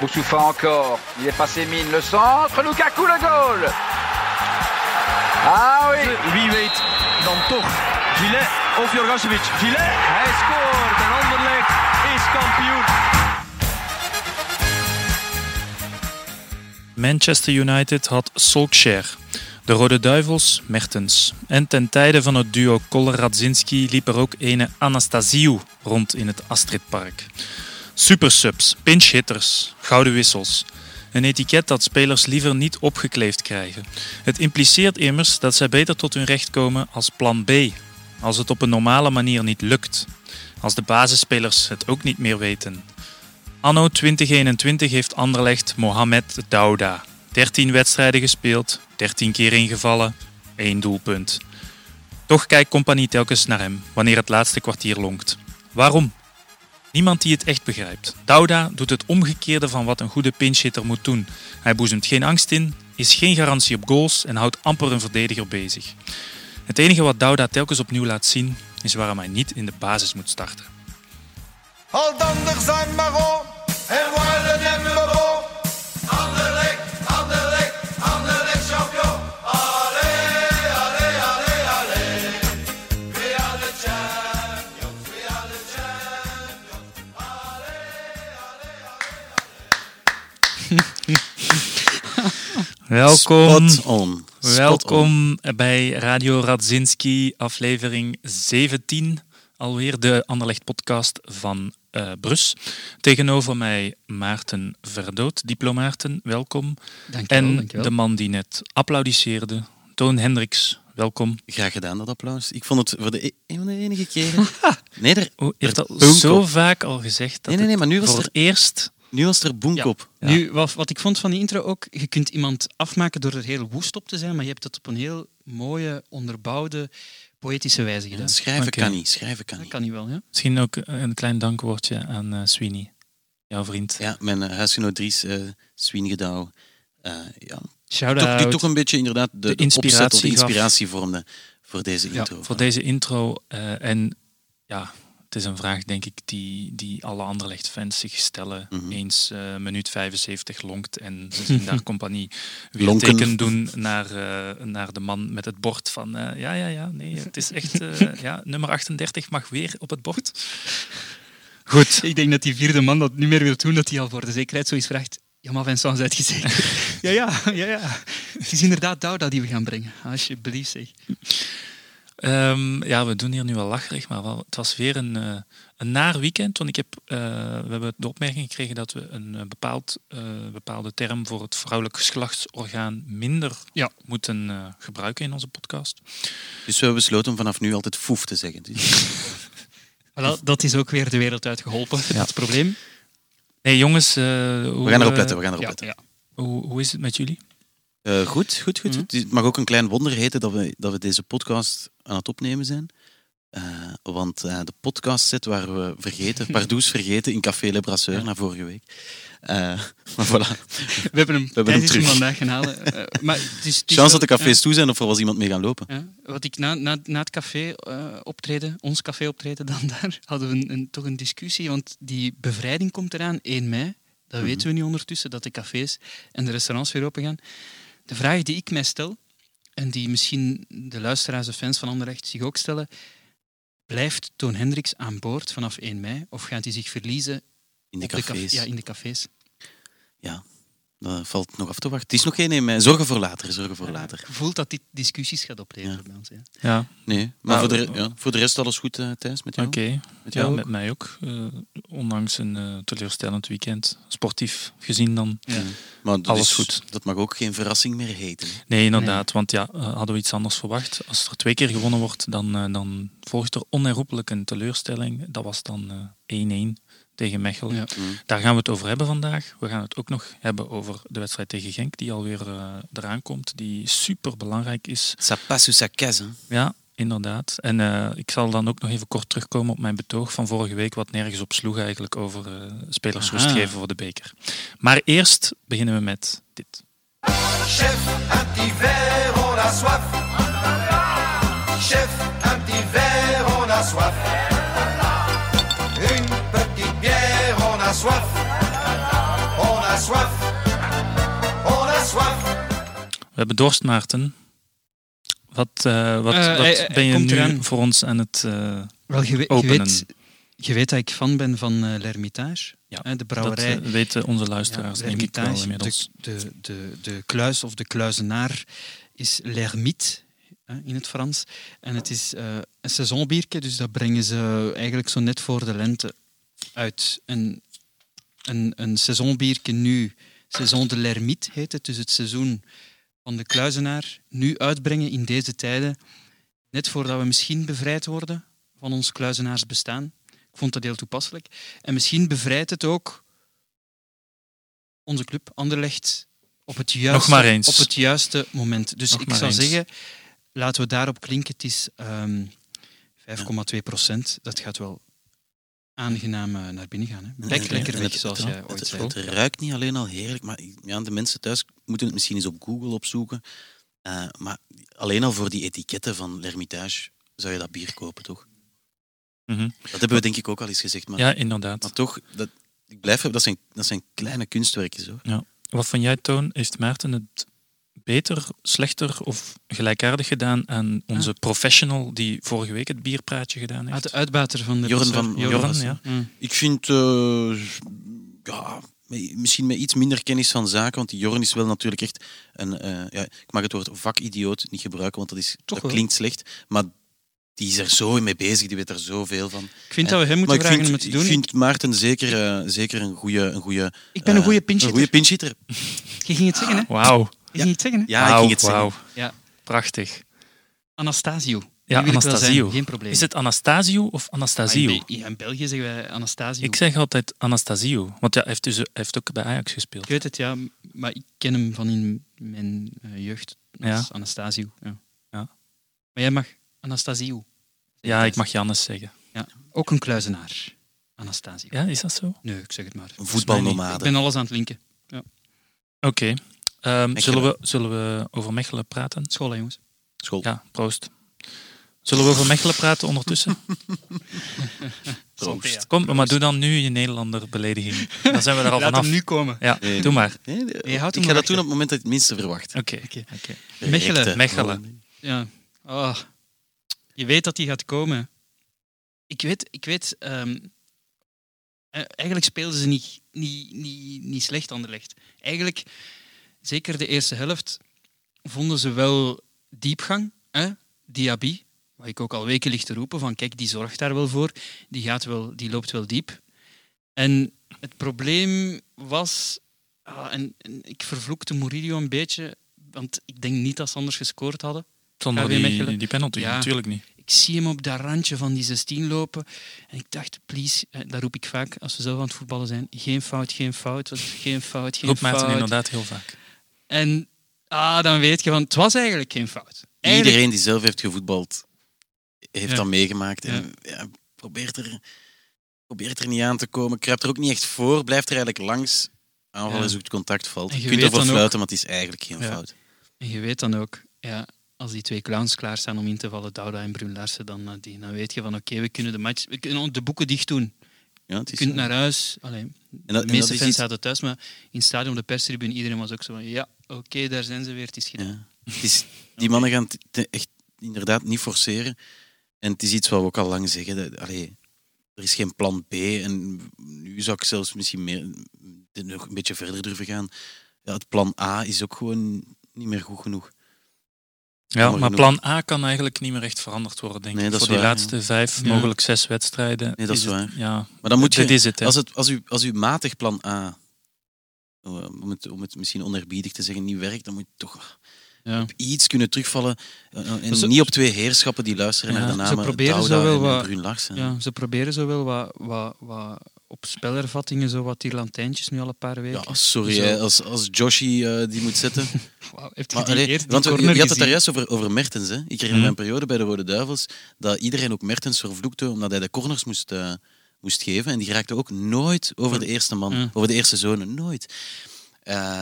Boussoufa encore, il est passé mine, le centre, Lukaku le goal. Ah oui. Wie weet dan toch, Gillet of Jorgašević. Gillet, hij scoort en Anderlecht is kampioen. Manchester United had Solskjaer. De Rode Duivels, Mertens. En ten tijde van het duo Radzinski liep er ook ene Anastasiou rond in het Astridpark. Supersubs, pinch-hitters, gouden wissels. Een etiket dat spelers liever niet opgekleefd krijgen. Het impliceert immers dat zij beter tot hun recht komen als plan B. Als het op een normale manier niet lukt. Als de basisspelers het ook niet meer weten. Anno 2021 heeft Anderlecht Mohamed Dauda. 13 wedstrijden gespeeld, 13 keer ingevallen, 1 doelpunt. Toch kijkt Kompany telkens naar hem, wanneer het laatste kwartier lonkt. Waarom? Niemand die het echt begrijpt. Dauda doet het omgekeerde van wat een goede pinchhitter moet doen. Hij boezemt geen angst in, is geen garantie op goals en houdt amper een verdediger bezig. Het enige wat Dauda telkens opnieuw laat zien, is waarom hij niet in de basis moet starten. Haldandig zijn Maro en waarden en Maro. Anderlecht, Anderlecht, Anderlecht champion. Allee, allee, allee, allee. We are the champions, we are the champions. Allee, allee, allee, allee. Welkom. Spot on. Spot welkom on. Bij Radio Radzinski, aflevering 17. Alweer de Anderlecht-podcast van Brus. Tegenover mij Maarten Verdood, diplomaarten, welkom. Dankjewel, en dankjewel. De man die net applaudisseerde, Toon Hendricks, welkom. Graag gedaan, dat applaus. Ik vond het voor de een van de enige keren... Nee, heeft dat zo vaak al gezegd. Dat nee, maar nu was voor het eerst... Nu was er boenk op. Ja. Nu, wat ik vond van die intro ook, je kunt iemand afmaken door er heel woest op te zijn, maar je hebt dat op een heel mooie, onderbouwde... poëtische wijze gedaan. Schrijven kan niet. Dat kan niet wel, ja. Misschien ook een klein dankwoordje aan Sweeney, jouw vriend. Ja, mijn huisgenoot Dries Sweeney Gedaal. Ja. Shout-out. Die toch een beetje inderdaad de opzet of inspiratie vormde voor deze intro. Ja, voor deze intro. En ja, het is een vraag, denk ik, die alle Anderlecht-fans zich stellen. Mm-hmm. Eens minuut 75 lonkt en ze zien daar Kompany weer een teken doen naar de man met het bord van nee, het is echt nummer 38 mag weer op het bord. Goed. Ik denk dat die vierde man dat nu meer wil doen, dat hij al voor de zekerheid zoiets vraagt. Ja, maar Vincent, zijt je zeker? Ja. Het is inderdaad Dauda die we gaan brengen. Alsjeblieft, zeg. Ja, we doen hier nu wel lacherig, maar het was weer een naar weekend. Want we hebben de opmerking gekregen dat we een bepaalde term voor het vrouwelijk geslachtsorgaan minder moeten gebruiken in onze podcast. Dus we hebben besloten om vanaf nu altijd foef te zeggen. Voilà, dat is ook weer de wereld uitgeholpen, dat probleem. Nee, jongens... we gaan erop letten. Ja. Hoe is het met jullie? Goed. Mm-hmm. Het mag ook een klein wonder heten dat we deze podcast aan het opnemen zijn. Want de podcastset waar we Pardoes vergeten in Café Le Brasseur na vorige week. Maar voilà. We hebben hem terug vandaag gaan halen. Maar het is chance dat de cafés toe zijn of er was iemand mee gaan lopen. Wat ik na het café optreden, dan daar, hadden we toch een discussie. Want die bevrijding komt eraan, 1 mei. Dat weten we nu ondertussen, dat de cafés en de restaurants weer open gaan. De vraag die ik mij stel, en die misschien de luisteraars en fans van Anderlecht zich ook stellen, blijft Toon Hendricks aan boord vanaf 1 mei? Of gaat hij zich verliezen in de cafés? Ja, dat valt nog af te wachten. Het is nog geen 1 mei. Zorgen voor later. Je voelt dat dit discussies gaat opleveren bij ons. Ja. Nee, maar voor de rest alles goed, Thijs, met jou? Oké, met mij ook. Ondanks een teleurstellend weekend. Sportief gezien dan. Ja. Maar alles goed. Dat mag ook geen verrassing meer heten. Nee, inderdaad. Nee. Want hadden we iets anders verwacht. Als er 2 keer gewonnen wordt, dan volgt er onherroepelijk een teleurstelling. Dat was dan 1-1. Tegen Mechelen. Ja. Daar gaan we het over hebben vandaag. We gaan het ook nog hebben over de wedstrijd tegen Genk, die alweer eraan komt, die super belangrijk is. Ça passe ou ça casse, hè? Ja, inderdaad. En ik zal dan ook nog even kort terugkomen op mijn betoog van vorige week, wat nergens op sloeg eigenlijk over spelers rust geven voor de beker. Maar eerst beginnen we met dit. Chef, un petit verre, on a soif. Chef, un petit verre, on a soif. Soif. On a a soif. On a soif. We hebben dorst, Maarten. Wat ben je nu eraan voor ons aan het openen? Je weet dat ik fan ben van L'Hermitage, ja, de brouwerij. Dat weten onze luisteraars, denk ik wel inmiddels. De kluis of de kluizenaar is L'Hermite in het Frans. En het is een saisonbiertje, dus dat brengen ze eigenlijk zo net voor de lente uit. Een saisonbiertje nu, Saison de L'Hermite heet het, dus het seizoen van de kluizenaar, nu uitbrengen in deze tijden, net voordat we misschien bevrijd worden van ons kluizenaarsbestaan. Ik vond dat heel toepasselijk. En misschien bevrijdt het ook onze club Anderlecht op het juiste moment. Dus ik zou zeggen, laten we daarop klinken. Het is 5,2%. Dat gaat wel aangenaam naar binnen gaan. Bek lekker weg, zoals jij ooit zei. Het ruikt niet alleen al heerlijk, maar ja, de mensen thuis moeten het misschien eens op Google opzoeken. Maar alleen al voor die etiketten van L'Hermitage zou je dat bier kopen, toch? Mm-hmm. Dat hebben we denk ik ook al eens gezegd. Maar, ja, inderdaad. Maar toch, dat zijn kleine kunstwerkjes, hoor. Ja. Wat van jij, Toon? Heeft Maarten het beter, slechter of gelijkaardig gedaan aan onze professional die vorige week het bierpraatje gedaan heeft? De uitbater van de Jorn, ja. Mm. Ik vind... misschien met iets minder kennis van zaken, want die Jorn is wel natuurlijk echt een... ik mag het woord vakidioot niet gebruiken, want dat klinkt slecht, maar... Die is er zo mee bezig, die weet er zoveel van. Ik vind dat we hem moeten vragen om het te doen. Ik vind Maarten zeker een goede... Ik ben een goede pinch-hitter. Je ging het zeggen, hè? Wauw. Je ging het zeggen, hè? Ja, ik ging het zeggen. Ja. Prachtig. Anastasiou. Ja, Anastasiou. Geen probleem. Is het Anastasiou of Anastasiou? In België zeggen wij Anastasiou. Ik zeg altijd Anastasiou, want ja, hij heeft ook bij Ajax gespeeld. Ik weet het, ja, maar ik ken hem van in mijn jeugd als Anastasiou. Ja. Maar jij mag... Anastasiou. Ja, ik mag Jannes zeggen. Ja, ook een kluizenaar. Anastasiou. Ja, is dat zo? Nee, ik zeg het maar. Een voetbalnomade. Ik ben alles aan het linken. Ja. Oké. Zullen we over Mechelen praten? School, hè, jongens. School. Ja, proost. Zullen we over Mechelen praten ondertussen? Proost. Kom, maar doe dan nu je Nederlander-belediging. Dan zijn we er al vanaf. Laat hem nu komen. Ja, nee. Doe maar. Nee, ik ga dat doen op het moment dat je het minste verwacht. Oké. Mechelen. Ja. Oh. Je weet dat die gaat komen. Ik weet. Eigenlijk speelden ze niet slecht, Anderlecht. Eigenlijk, zeker de eerste helft, vonden ze wel diepgang. Hè? Diaby, wat ik ook al weken ligt te roepen, van kijk, die zorgt daar wel voor. Die loopt wel diep. En het probleem was... En ik vervloekte Murillo een beetje, want ik denk niet dat ze anders gescoord hadden. Zonder die penalty, natuurlijk niet. Ik zie hem op dat randje van die 16 lopen. En ik dacht, please, dat roep ik vaak als we zelf aan het voetballen zijn. Geen fout. Roep Maarten inderdaad heel vaak. En dan weet je, van, het was eigenlijk geen fout. Eigenlijk... Iedereen die zelf heeft gevoetbald, heeft dat meegemaakt. En probeert er niet aan te komen. Kruipt er ook niet echt voor. Blijft er eigenlijk langs. Aanval en zoekt contact, valt. Je kunt ervoor fluiten, maar het is eigenlijk geen fout. En je weet dan ook... Ja. Als die twee clowns klaar staan om in te vallen, Dauda en Bruun Larsen, dan weet je van oké, we kunnen de boeken dicht doen. Ja, je kunt naar huis. Allee, de meeste fans zaten thuis, maar in het stadion, de perstribune, iedereen was ook zo van oké, daar zijn ze weer, het is gedaan. Ja. Die mannen gaan het echt inderdaad niet forceren. En het is iets wat we ook al lang zeggen. Er is geen plan B. En nu zou ik zelfs misschien nog een beetje verder durven gaan. Ja, het plan A is ook gewoon niet meer goed genoeg. Ja, maar plan A kan eigenlijk niet meer echt veranderd worden, denk ik. Nee, voor die laatste 5, mogelijk 6 wedstrijden. Nee, dat is waar. Het, ja. Maar dan moet je, is het, als u matig plan A, om het misschien onerbiedig te zeggen, niet werkt, dan moet je toch op iets kunnen terugvallen. En niet op twee heerschappen die luisteren naar de namen Dauda en Bruun Larsen. Ja, ze proberen zowel wat op spelervattingen, zo wat tierlantijntjes nu al een paar weken. Ja, sorry, als Joshi die moet zetten. Wow, heeft hij je had het daar juist over Mertens. Hè? Ik herinner me een periode bij de Rode Duivels dat iedereen ook Mertens vervloekte omdat hij de corners moest geven. En die raakte ook nooit over de eerste man, over de eerste zone. Nooit.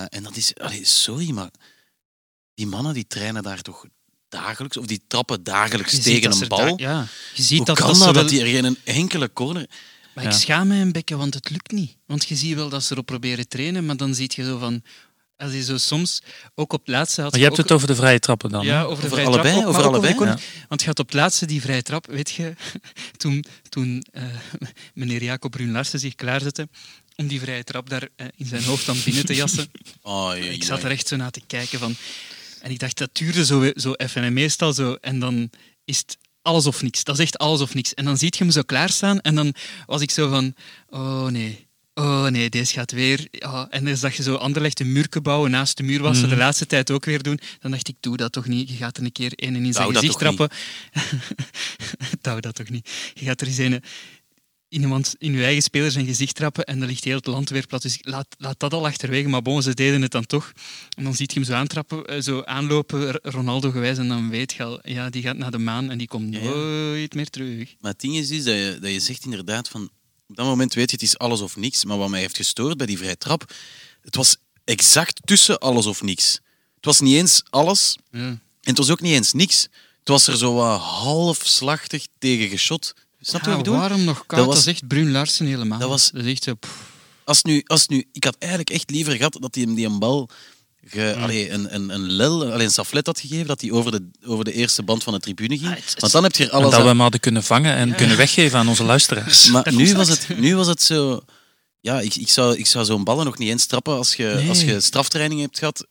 En dat is... sorry, maar die mannen die trainen daar toch... dagelijks, of die trappen dagelijks tegen een bal. Je ziet hoe dat kan dat ze wel... dat die er geen enkele corner... Maar ik schaam me een beetje, want het lukt niet. Want je ziet wel dat ze erop proberen trainen, maar dan zie je zo van... Als je zo soms, ook op het laatste... Had maar je hebt het over de vrije trappen dan? Ja, over de vrije allebei, trap. Over allebei. Want je had op het laatste die vrije trap, weet je... Toen meneer Jacob Bruun Larsen zich klaarzette om die vrije trap daar in zijn hoofd dan binnen te jassen. Ik zat er echt zo naar te kijken van... En ik dacht, dat duurde zo even en meestal zo. En dan is het alles of niks. Dat is echt alles of niks. En dan zie je hem zo klaarstaan en dan was ik zo van... Oh nee, deze gaat weer... Oh. En dan zag je zo Anderlecht een muurke bouwen naast de muur, wat ze de laatste tijd ook weer doen. Dan dacht ik, doe dat toch niet. Je gaat er een keer een in zijn gezicht trappen. Douw dat toch niet. Je gaat er eens een in je eigen speler zijn gezicht trappen en dan ligt heel het land weer plat. Dus laat dat al achterwege. Maar bon, ze deden het dan toch. En dan zie je hem zo aanlopen, Ronaldo gewijs, en dan weet je al, ja, die gaat naar de maan en die komt nooit meer terug. Maar het ding is dat je zegt inderdaad van... Op dat moment weet je, het is alles of niks. Maar wat mij heeft gestoord bij die vrije trap, het was exact tussen alles of niks. Het was niet eens alles en het was ook niet eens niks. Het was er zo wat halfslachtig tegen geschot. Snap je wat ik bedoel? Waarom nog koud? Dat was echt Bruun Larsen helemaal. Dat is echt zo... Als nu, ik had eigenlijk echt liever gehad dat hij hem die een bal... een saflet had gegeven, dat hij over de eerste band van de tribune ging. Want dan heb je alles... En dat we hem hadden kunnen vangen en kunnen weggeven aan onze luisteraars. Maar nu was het zo... Ja, ik zou zo'n ballen nog niet eens trappen als je straftraining hebt gehad,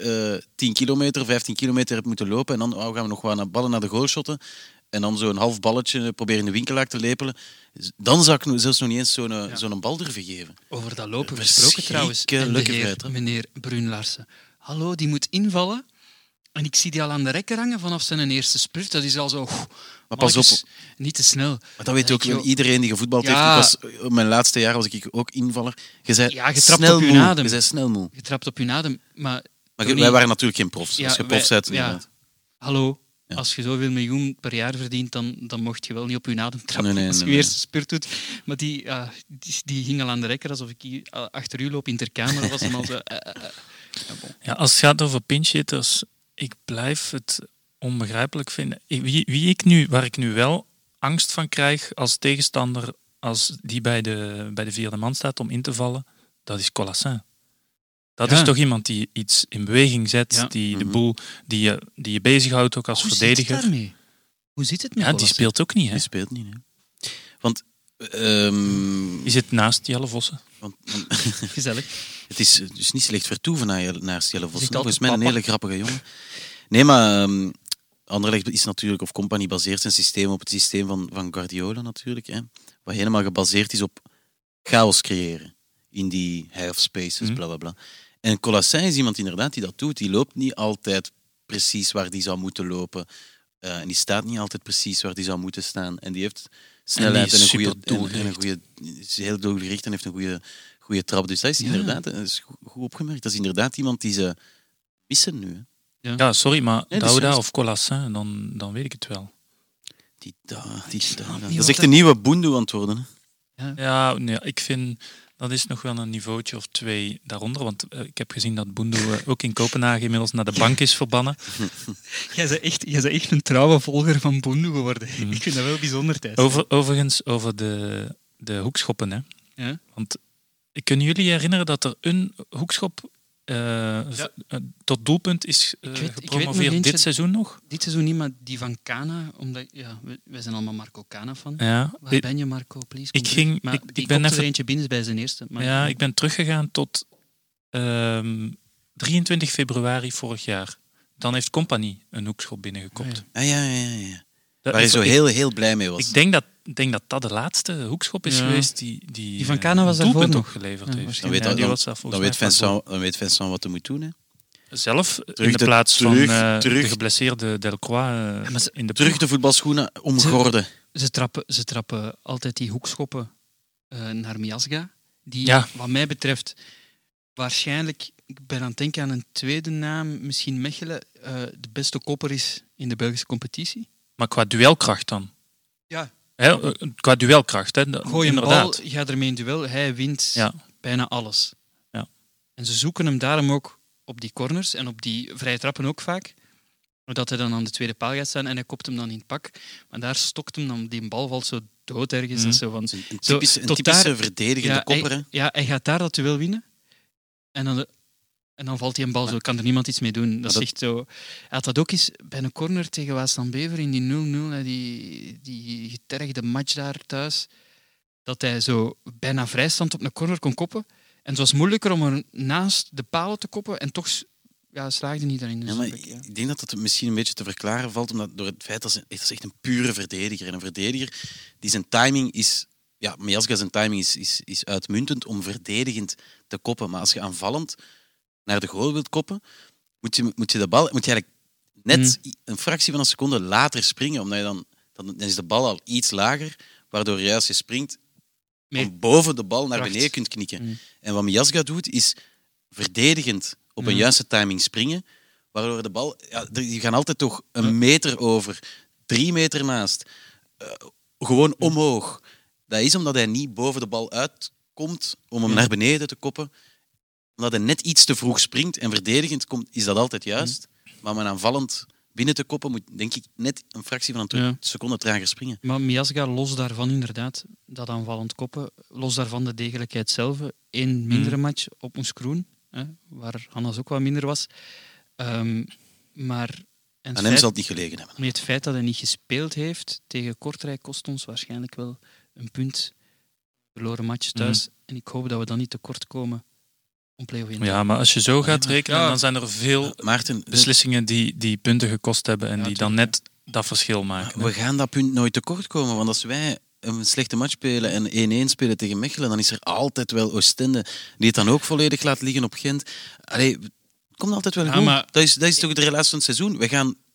10 kilometer, 15 kilometer hebt moeten lopen en dan gaan we nog wat ballen naar de goal shotten en dan zo'n half balletje proberen in de winkelaar te lepelen. Dan zou ik zelfs nog niet eens zo'n bal durven geven. Over dat lopen gesproken trouwens. Meneer Bruun Larsen. Hallo, die moet invallen. En ik zie die al aan de rekken hangen vanaf zijn eerste spurt. Dat is al zo... Maar pas op. Niet te snel. Maar dat weet ook iedereen die gevoetbald heeft. Mijn laatste jaar was ik ook invaller. Je bent snel moe. Je trapt op je adem. Maar wij waren natuurlijk geen profs. Als je profs bent... Ja. Hallo. Ja. Als je zoveel miljoen per jaar verdient, dan mocht je wel niet op je adem trappen als je eerste spurt doet. Maar die ging al aan de rekker, alsof ik hier achter u loop in ter kamer. Was hem al zo... Ja, als het gaat over pinch-hitters, ik blijf het onbegrijpelijk vinden. Waar ik nu wel angst van krijg als tegenstander, als die bij de vierde man staat om in te vallen, dat is Colassin. Dat is toch iemand die iets in beweging zet, die de boel die je bezighoudt ook als verdediger. Hoe zit het met Colassin? Die speelt ook niet. Hè? Die speelt niet. Hè? Want... Je zit naast Jelle Vossen. Gezellig. Het is dus niet slecht vertoeven naast Jelle Vossen. Volgens mij een hele grappige jongen. Nee, maar Anderlecht is natuurlijk, of Company baseert zijn systeem op het systeem van Guardiola natuurlijk. Hè, wat helemaal gebaseerd is op chaos creëren. In die half spaces, bla bla bla. En Colassin is iemand inderdaad die dat doet. Die loopt niet altijd precies waar die zou moeten lopen. En die staat niet altijd precies waar die zou moeten staan. En die heeft... snelheid en is heel doelgericht en heeft een goede trap. Dus dat is inderdaad goed opgemerkt. Dat is inderdaad iemand die ze missen nu. Hè. Ja, sorry, maar nee, Dauda of Colassin, dan weet ik het wel. Die dat is echt een nieuwe Boendo antwoorden. Ja, ik vind dat is nog wel een niveautje of twee daaronder. Want ik heb gezien dat Boendo ook in Kopenhagen inmiddels naar de bank is verbannen. Jij bent echt een trouwe volger van Boendo geworden. Ik vind dat wel bijzonder, Thijs. Overigens over de hoekschoppen. Hè. Ja? Want kunnen jullie herinneren dat er een hoekschop tot doelpunt is gepromoveerd dit seizoen nog? Dit seizoen niet, maar die van Kana. Omdat, wij zijn allemaal Marco Kana fan. Ja. Waar ben je, Marco? Please, ik ben er eentje binnen bij zijn eerste. Maar ja, ik ben teruggegaan tot 23 februari vorig jaar. Dan heeft Company een hoekschop binnengekopt. Ja. Waar je zo heel, heel blij mee was. Ik denk dat de laatste hoekschop is geweest die van Kana was daarvoor nog geleverd heeft. Dan weet Vincent wat hij moet doen. Hè? Zelf terug in de plaats van de geblesseerde Delcroix. Terug de voetbalschoenen omgorden. Ze trappen altijd die hoekschoppen naar Miasga. Die, wat mij betreft, waarschijnlijk... Ik ben aan het denken aan een tweede naam, misschien Mechelen, de beste kopper is in de Belgische competitie. Maar qua duelkracht dan? Ja. He, qua duelkracht, hè? Gooi een bal, ga ermee in duel, hij wint bijna alles. Ja. En ze zoeken hem daarom ook op die corners en op die vrije trappen ook vaak. dat hij dan aan de tweede paal gaat staan en hij kopt hem dan in het pak. Maar daar stokt hem dan, die bal valt zo dood ergens. Mm. Dat zo van, een typische verdedigende kopper. Hij gaat daar dat duel winnen. En dan valt die een bal zo, kan er niemand iets mee doen. Dat is echt zo. Hij had dat ook eens bij een corner tegen Waasland-Bever in die 0-0, die getergde match daar thuis, dat hij zo bijna vrijstand op een corner kon koppen. En het was moeilijker om er naast de palen te koppen en toch slaagde niet daarin. Dus ja, maar ik denk dat het misschien een beetje te verklaren valt, omdat door het feit dat hij echt een pure verdediger is. Een verdediger die zijn timing is... Ja, Miasga zijn timing is uitmuntend om verdedigend te koppen. Maar als je aanvallend naar de goal wilt koppen, moet je de bal... Moet je eigenlijk net een fractie van een seconde later springen, omdat je dan is de bal al iets lager, waardoor juist je springt om boven de bal naar beneden kunt knikken. Mm. En wat Miasga doet, is verdedigend op een juiste timing springen, waardoor de bal... Ja, die gaan altijd toch een meter over, 3 meter naast, gewoon omhoog. Dat is omdat hij niet boven de bal uitkomt om hem naar beneden te koppen. Omdat hij net iets te vroeg springt en verdedigend komt, is dat altijd juist. Maar om hem aanvallend binnen te koppen moet, denk ik, net een fractie van een seconde trager springen. Maar Miasga, los daarvan inderdaad, dat aanvallend koppen, los daarvan de degelijkheid zelf, 1 mindere match op ons Kroen, waar Hannes ook wat minder was. Maar... En aan hem zal het niet gelegen hebben. Nee, het feit dat hij niet gespeeld heeft tegen Kortrijk kost ons waarschijnlijk wel een punt, verloren match thuis. En ik hoop dat we dan niet tekort komen om play-off in. Ja, maar als je zo gaat rekenen, dan zijn er veel Maarten, beslissingen die punten gekost hebben en die dan net dat verschil maken. We gaan dat punt nooit tekort komen, want als wij een slechte match spelen en 1-1 spelen tegen Mechelen, dan is er altijd wel Oostende die het dan ook volledig laat liggen op Gent. Allee, het komt altijd wel goed. Maar dat is toch de relatie van het seizoen.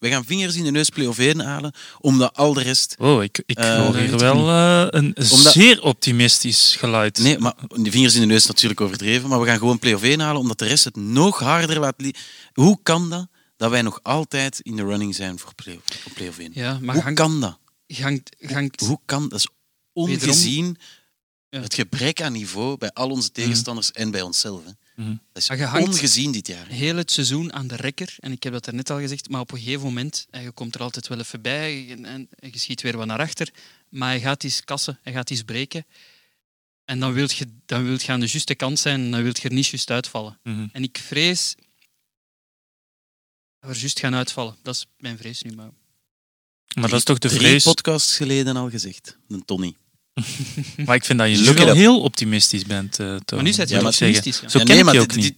We gaan vingers in de neus play-off 1 halen, omdat al de rest... Oh, ik hoor hier wel zeer optimistisch geluid. Nee, maar de vingers in de neus is natuurlijk overdreven, maar we gaan gewoon play-off 1 halen, omdat de rest het nog harder laat liggen. Hoe kan dat, dat wij nog altijd in de running zijn voor play-off 1? Ja, maar Hoe kan dat? Dat is ongezien het gebrek aan niveau bij al onze tegenstanders en bij onszelf, hè. Dat is ongezien dit jaar. Heel het seizoen aan de rekker, en ik heb dat er net al gezegd, maar op een gegeven moment, en je komt er altijd wel even bij en je schiet weer wat naar achter, maar hij gaat iets kassen, hij gaat iets breken. En dan wil je aan de juiste kant zijn en dan wil je er niet juist uitvallen. En ik vrees dat we er juist gaan uitvallen. Dat is mijn vrees nu. Maar dat is toch de vrees... 3 podcasts geleden al gezegd, een Tony. Maar ik vind dat je wel heel optimistisch bent, Toon. Maar nu zijn ze optimistisch. Ja. Zo ken ik je ook niet.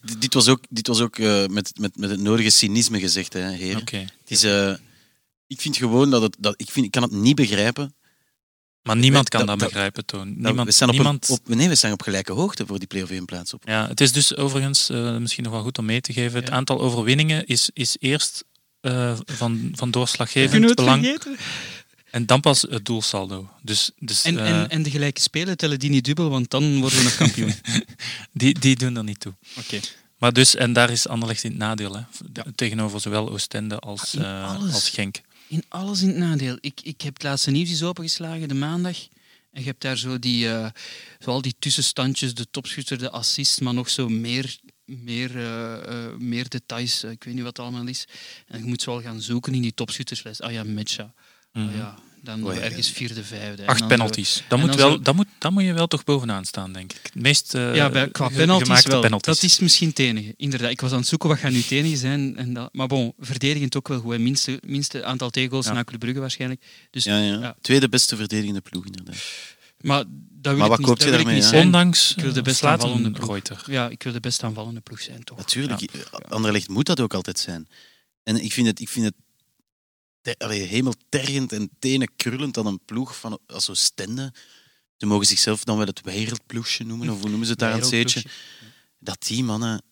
Dit was ook met het nodige cynisme gezegd, hè, heren. Okay. Het is, ik vind gewoon dat het... Ik kan het niet begrijpen. Maar niemand kan dat begrijpen, Toon. We staan op gelijke hoogte voor die play-off 1 plaats. Ja, het is dus overigens misschien nog wel goed om mee te geven. Ja. Het aantal overwinningen is eerst van doorslaggevend belang. Vergeten? En dan pas het doelsaldo. Dus, en de gelijke spelen tellen die niet dubbel, want dan worden we nog kampioen. die doen er niet toe. Okay. Maar dus, en daar is Anderlecht in het nadeel. Hè? Tegenover zowel Oostende als Genk. In alles in het nadeel. Ik heb het laatste nieuws eens opengeslagen, de maandag. En je hebt daar zo al die tussenstandjes, de topschutter, de assist, maar nog zo meer details. Ik weet niet wat het allemaal is. En je moet zo al gaan zoeken in die topschutterslijst. Ah ja, Mecha. Oh ja, dan ergens 4e, 5e. 8 penalties. Dan moet je wel toch bovenaan staan, denk ik. Het meest qua penalties wel. Penalties. Dat is misschien het enige. Inderdaad, ik was aan het zoeken wat gaan nu het enige zijn. Maar bon, verdedigend ook wel goed. Minste aantal tegengoals na Club Brugge waarschijnlijk. Dus, ja. Tweede beste verdedigende ploeg, inderdaad. Maar dat wil ik niet zeggen. Ondanks de best aanvallende ploeg. Ja, ik wil de best aanvallende ploeg zijn, toch. Natuurlijk. Ja. Anderlecht moet dat ook altijd zijn. En ik vind het hemeltergend en tenen krullend aan een ploeg van als Oostende. Ze mogen zichzelf dan wel het wereldploegje noemen, of hoe noemen ze het daar aan het zeetje. Dat die mannen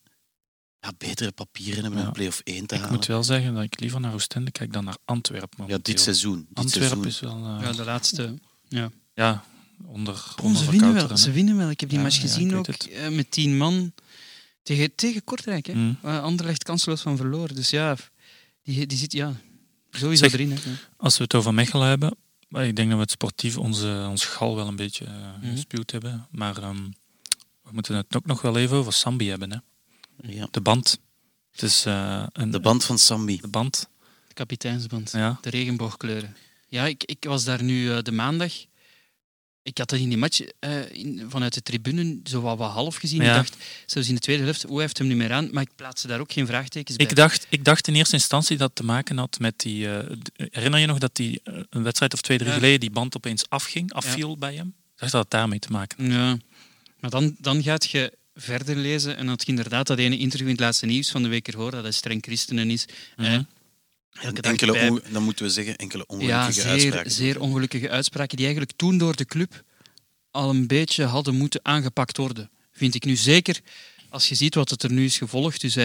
betere papieren hebben om play-off 1 te halen. Ik moet wel zeggen dat ik liever naar Oostende kijk dan naar Antwerpen. Ja, dit seizoen. Is wel... de laatste... Ja onder ze winnen wel. Ik heb die match gezien ook met 10 man tegen Kortrijk. Hè? Anderlecht kansloos van verloren. Dus die zit... Sowieso erin, hè. Als we het over Mechelen hebben, ik denk dat we het sportief ons gal wel een beetje gespuwd hebben. Maar we moeten het ook nog wel even over Sambi hebben. Hè. Ja. De band. Het is, de band van Sambi. De band. kapiteinsband. Ja. De regenboogkleuren. Ja, ik was daar nu de maandag. Ik had dat in die match vanuit de tribune zo wat half gezien. Ja. Ik dacht, zelfs in de tweede helft, hoe heeft hem nu meer aan? Maar ik plaatste daar ook geen vraagtekens bij. Ik dacht in eerste instantie dat het te maken had met die... herinner je nog dat die een wedstrijd of 2-3 geleden die band opeens afviel bij hem? Ik dacht dat het daarmee te maken had. Ja. Maar dan gaat je verder lezen en had je inderdaad dat ene interview in het laatste nieuws van de week ervoor, dat hij streng christenen is... Uh-huh. Dan moeten we zeggen, enkele ongelukkige uitspraken. Zeer ongelukkige uitspraken die eigenlijk toen door de club al een beetje hadden moeten aangepakt worden. Vind ik nu zeker, als je ziet wat het er nu is gevolgd. Dus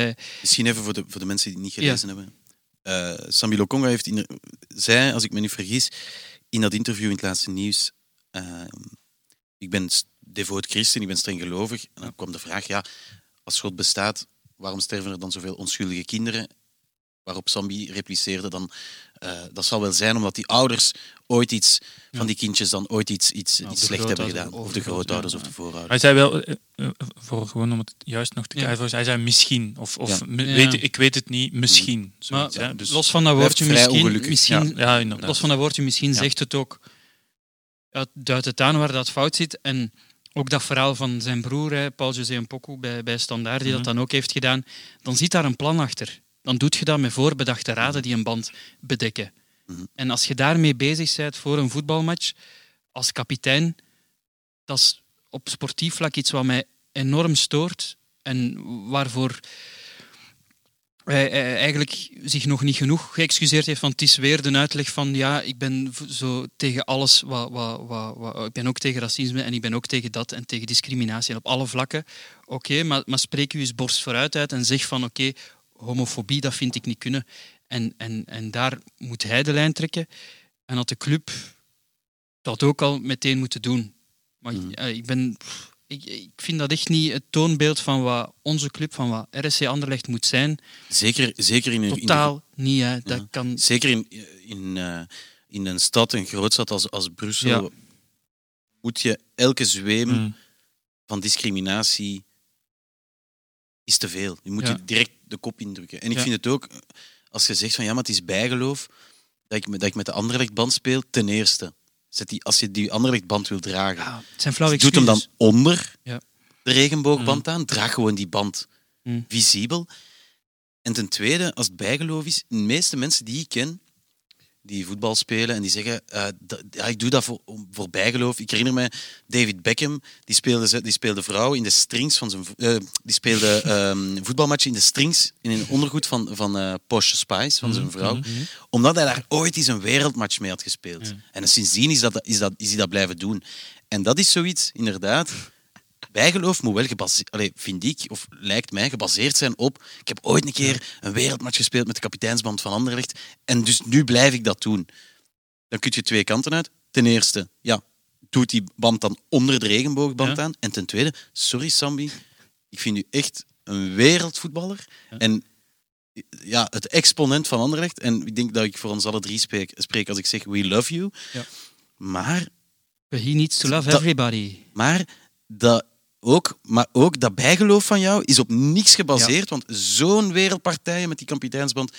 misschien even voor de mensen die het niet gelezen hebben. Sambi Lokonga zei, als ik me niet vergis, in dat interview in het laatste nieuws... ik ben devoot christen, ik ben streng gelovig. En dan kwam de vraag, als God bestaat, waarom sterven er dan zoveel onschuldige kinderen... Waarop Sambi repliceerde dan... dat zal wel zijn omdat die ouders ooit iets... van die kindjes dan ooit iets slecht hebben gedaan. Of de grootouders of de voorouders. Hij zei wel... gewoon om het juist nog te kijken... Hij zei misschien. Ik weet het niet. Misschien. Zoiets, maar, dus los van dat woordje misschien... los van dat woordje misschien zegt het ook... Duidt het aan waar dat fout zit. En ook dat verhaal van zijn broer... Paul-José Mpoku bij Standaard... die dat dan ook heeft gedaan. Dan zit daar een plan achter... Dan doe je dat met voorbedachte raden die een band bedekken. Mm-hmm. En als je daarmee bezig bent voor een voetbalmatch, als kapitein, dat is op sportief vlak iets wat mij enorm stoort en waarvoor hij eigenlijk zich nog niet genoeg geëxcuseerd heeft, want het is weer de uitleg van ik ben zo tegen alles, ik ben ook tegen racisme en ik ben ook tegen dat en tegen discriminatie en op alle vlakken. Oké, maar spreek u eens borst vooruit uit en zeg van oké, homofobie, dat vind ik niet kunnen. En daar moet hij de lijn trekken. En had de club dat ook al meteen moeten doen. Maar ik vind dat echt niet het toonbeeld van wat onze club, van wat RSC Anderlecht moet zijn. Zeker in een... Totaal niet, hè. Dat kan... Zeker in een stad, een grootstad als Brussel, moet je elke zweem van discriminatie... is te veel. Je moet je direct de kop indrukken. En ik vind het ook, als je zegt van maar het is bijgeloof dat ik met de Anderlechtband speel, ten eerste. Als je die Anderlechtband wil dragen, doet hem dan onder de regenboogband aan. Draag gewoon die band visibel. En ten tweede, als het bijgeloof is, de meeste mensen die ik ken, die voetbal spelen en die zeggen, ik doe dat voor bijgeloof. Ik herinner me David Beckham, die speelde vrouwen in de strings van zijn... die speelde voetbalmatchen in de strings, in een ondergoed van Posh Spice, van zijn vrouw. Mm-hmm. Omdat hij daar ooit eens een wereldmatch mee had gespeeld. Mm. En sindsdien is hij dat blijven doen. En dat is zoiets, inderdaad... Bijgeloof moet wel vind ik, of lijkt mij, gebaseerd zijn op... Ik heb ooit een keer een wereldmatch gespeeld met de kapiteinsband van Anderlecht. En dus nu blijf ik dat doen. Dan kun je twee kanten uit. Ten eerste, doet die band dan onder de regenboogband aan. En ten tweede, sorry Sambi, ik vind u echt een wereldvoetballer. Ja. En het exponent van Anderlecht. En ik denk dat ik voor ons alle drie spreek als ik zeg, we love you. Ja. Maar... He needs to love everybody. Maar dat... Maar ook dat bijgeloof van jou is op niks gebaseerd, want zo'n wereldpartijen met die kapiteinsband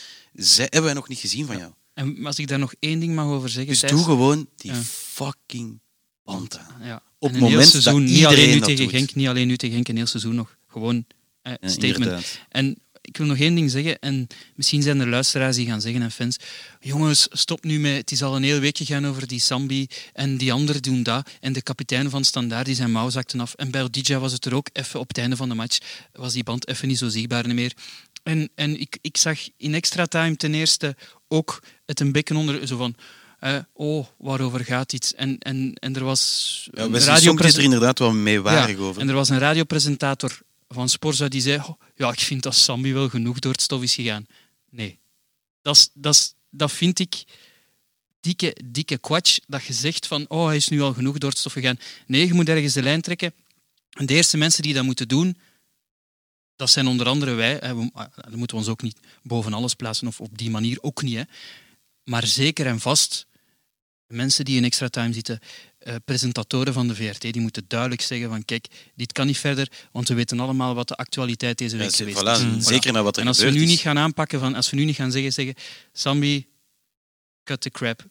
hebben wij nog niet gezien van jou. En als ik daar nog één ding mag over zeggen... Dus doe gewoon die fucking band aan. Ja. Op het moment seizoen, dat iedereen niet alleen nu tegen Genk, een heel seizoen nog. Gewoon statement. Inderdaad. En ik wil nog één ding zeggen, en misschien zijn er luisteraars die gaan zeggen en fans... Jongens, stop nu mee. Het is al een heel weekje gaan over die Sambi en die anderen doen dat. En de kapitein van Standaard, die zijn mouw zakten af. En bij Odija was het er ook even op het einde van de match. Was die band even niet zo zichtbaar meer. En ik zag in extra time ten eerste ook het een bekken onder... Zo van, waarover gaat iets? En er was... Is er inderdaad wel meewarig over. En er was een radiopresentator... van Sporza die zei, ik vind dat Sambi wel genoeg door het stof is gegaan. Nee. Dat vind ik dikke kwatsch, dat je zegt van, hij is nu al genoeg door het stof gegaan. Nee, je moet ergens de lijn trekken. En de eerste mensen die dat moeten doen, dat zijn onder andere wij. Dan moeten we ons ook niet boven alles plaatsen, of op die manier ook niet. Hè. Maar zeker en vast, mensen die in extra time zitten, presentatoren van de VRT, die moeten duidelijk zeggen van kijk, dit kan niet verder, want we weten allemaal wat de actualiteit deze week geweest is. Voilà. Zeker naar wat er gebeurt. En als we nu niet gaan aanpakken, als we nu niet gaan zeggen Sambi, cut the crap.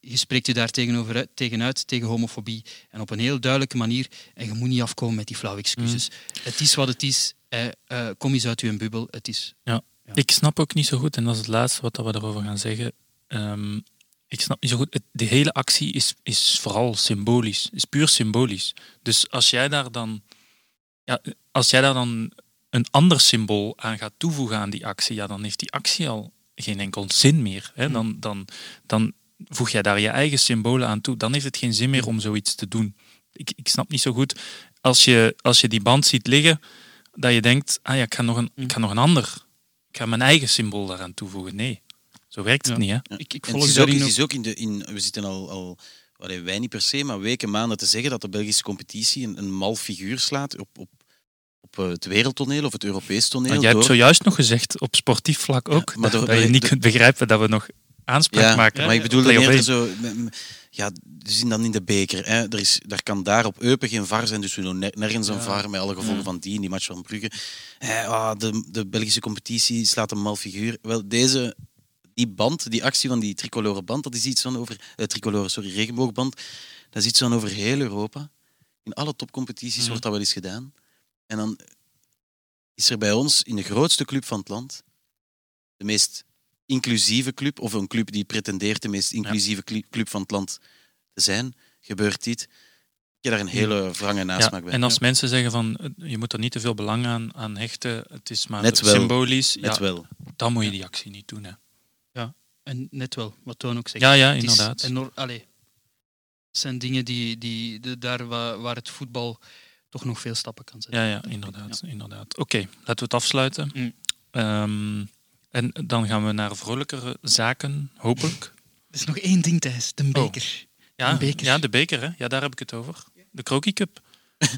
Je spreekt je daar tegenuit, tegen homofobie. En op een heel duidelijke manier. En je moet niet afkomen met die flauwe excuses. Het is wat het is. Kom eens uit je bubbel. Het is... Ja. Ik snap ook niet zo goed, en dat is het laatste wat we daarover gaan zeggen. Ik snap niet zo goed. De hele actie is vooral symbolisch. Is puur symbolisch. Dus als jij daar dan een ander symbool aan gaat toevoegen aan die actie, ja, dan heeft die actie al geen enkel zin meer. Hè? Dan voeg jij daar je eigen symbolen aan toe, dan heeft het geen zin meer om zoiets te doen. Ik snap niet zo goed. Als je die band ziet liggen, dat je denkt, ik ga nog een ander. Ik ga mijn eigen symbool daaraan toevoegen. Nee, zo werkt het niet. Hè? Ja. We zitten al wij niet per se, maar weken, maanden te zeggen dat de Belgische competitie een mal figuur slaat op het wereldtoneel of het Europees toneel. Maar jij hebt zojuist nog gezegd, op sportief vlak ook, ja, maar dat je niet kunt begrijpen dat we nog... aanspraak maken. Ja, maar ik bedoel eerder zo... Ja, we zien dan in de beker. Hè. Er kan daar op Eupen geen VAR zijn, dus we doen nergens een VAR, met alle gevolgen van die in die match van Brugge. De Belgische competitie slaat een mal figuur. Wel, die band, die actie van die tricolore band, dat is iets van over... regenboogband. Dat is iets van over heel Europa. In alle topcompetities wordt dat wel eens gedaan. En dan is er bij ons, in de grootste club van het land, de meest... inclusieve club, of een club die pretendeert de meest inclusieve club van het land te zijn, gebeurt dit. Ik heb daar een hele wrange nasmaak bij. En als mensen zeggen van, je moet er niet te veel belang aan hechten, het is maar net symbolisch, dan moet je die actie niet doen. Hè. Ja, en net wel, wat Toon ook zegt. Ja, inderdaad. Het zijn dingen die daar waar het voetbal toch nog veel stappen kan zetten. Ja, inderdaad. Ja. Inderdaad. Oké, laten we het afsluiten. En dan gaan we naar vrolijkere zaken, hopelijk. Er is nog één ding, Thijs. De beker. Oh. Ja, de beker. Ja, de beker. Hè. Ja, daar heb ik het over. De Croquis Cup.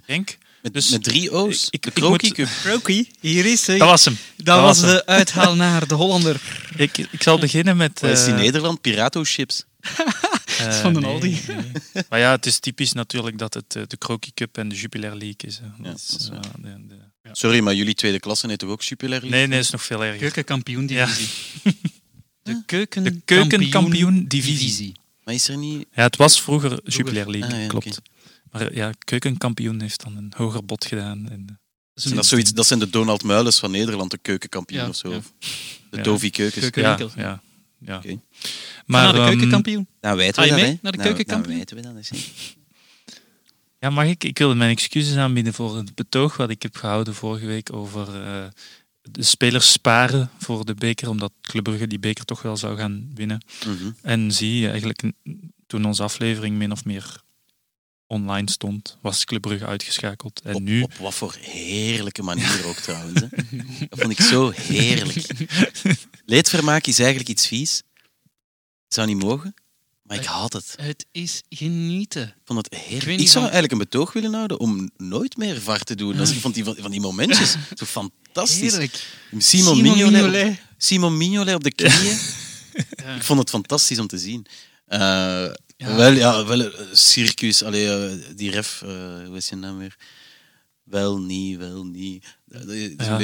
Denk. Met 3 O's. De Croquis Cup. Croquis, hier is hij. Dat was hem. Dat was de uithaal naar de Hollander. Ik zal beginnen met... Wat is in Nederland? Pirato-chips. Dat is van de Aldi. Nee. Maar ja, het is typisch natuurlijk dat het de Croquis Cup en de Jupiler League is. Ja. Sorry, maar jullie tweede klassen heten we ook Jupiler League? Nee, is nog veel erger. Keukenkampioen-divisie. Ja. De keukenkampioen-divisie. Maar is er niet... Ja, het was vroeger Jupiler League, klopt. Okay. Maar ja, keukenkampioen heeft dan een hoger bod gedaan. Dat zijn de Donald Muilens van Nederland, de keukenkampioen of zo. Ja. De Dovi Keukens. Ja. Okay. Maar, naar de keukenkampioen. Nou weten we dat, hè? Naar de keukenkampioen. Nou weten we dat, hè? Ja, mag ik? Ik wil mijn excuses aanbieden voor het betoog wat ik heb gehouden vorige week over de spelers sparen voor de beker, omdat Club Brugge die beker toch wel zou gaan winnen. Mm-hmm. En zie je eigenlijk, toen onze aflevering min of meer online stond, was Club Brugge uitgeschakeld. En nu... op wat voor heerlijke manier ook trouwens. Hè? Dat vond ik zo heerlijk. Leedvermaak is eigenlijk iets vies. Het zou niet mogen. Maar ik had het. Het is genieten. Van het heerlijk. Ik zou eigenlijk een betoog willen houden om nooit meer VAR te doen. Ik vond die van die momentjes zo fantastisch. Heerlijk. Simon Mignolet op de knieën. Ja. Ik vond het fantastisch om te zien. Wel circus. Die ref, hoe is je naam weer? Wel niet. Dat is een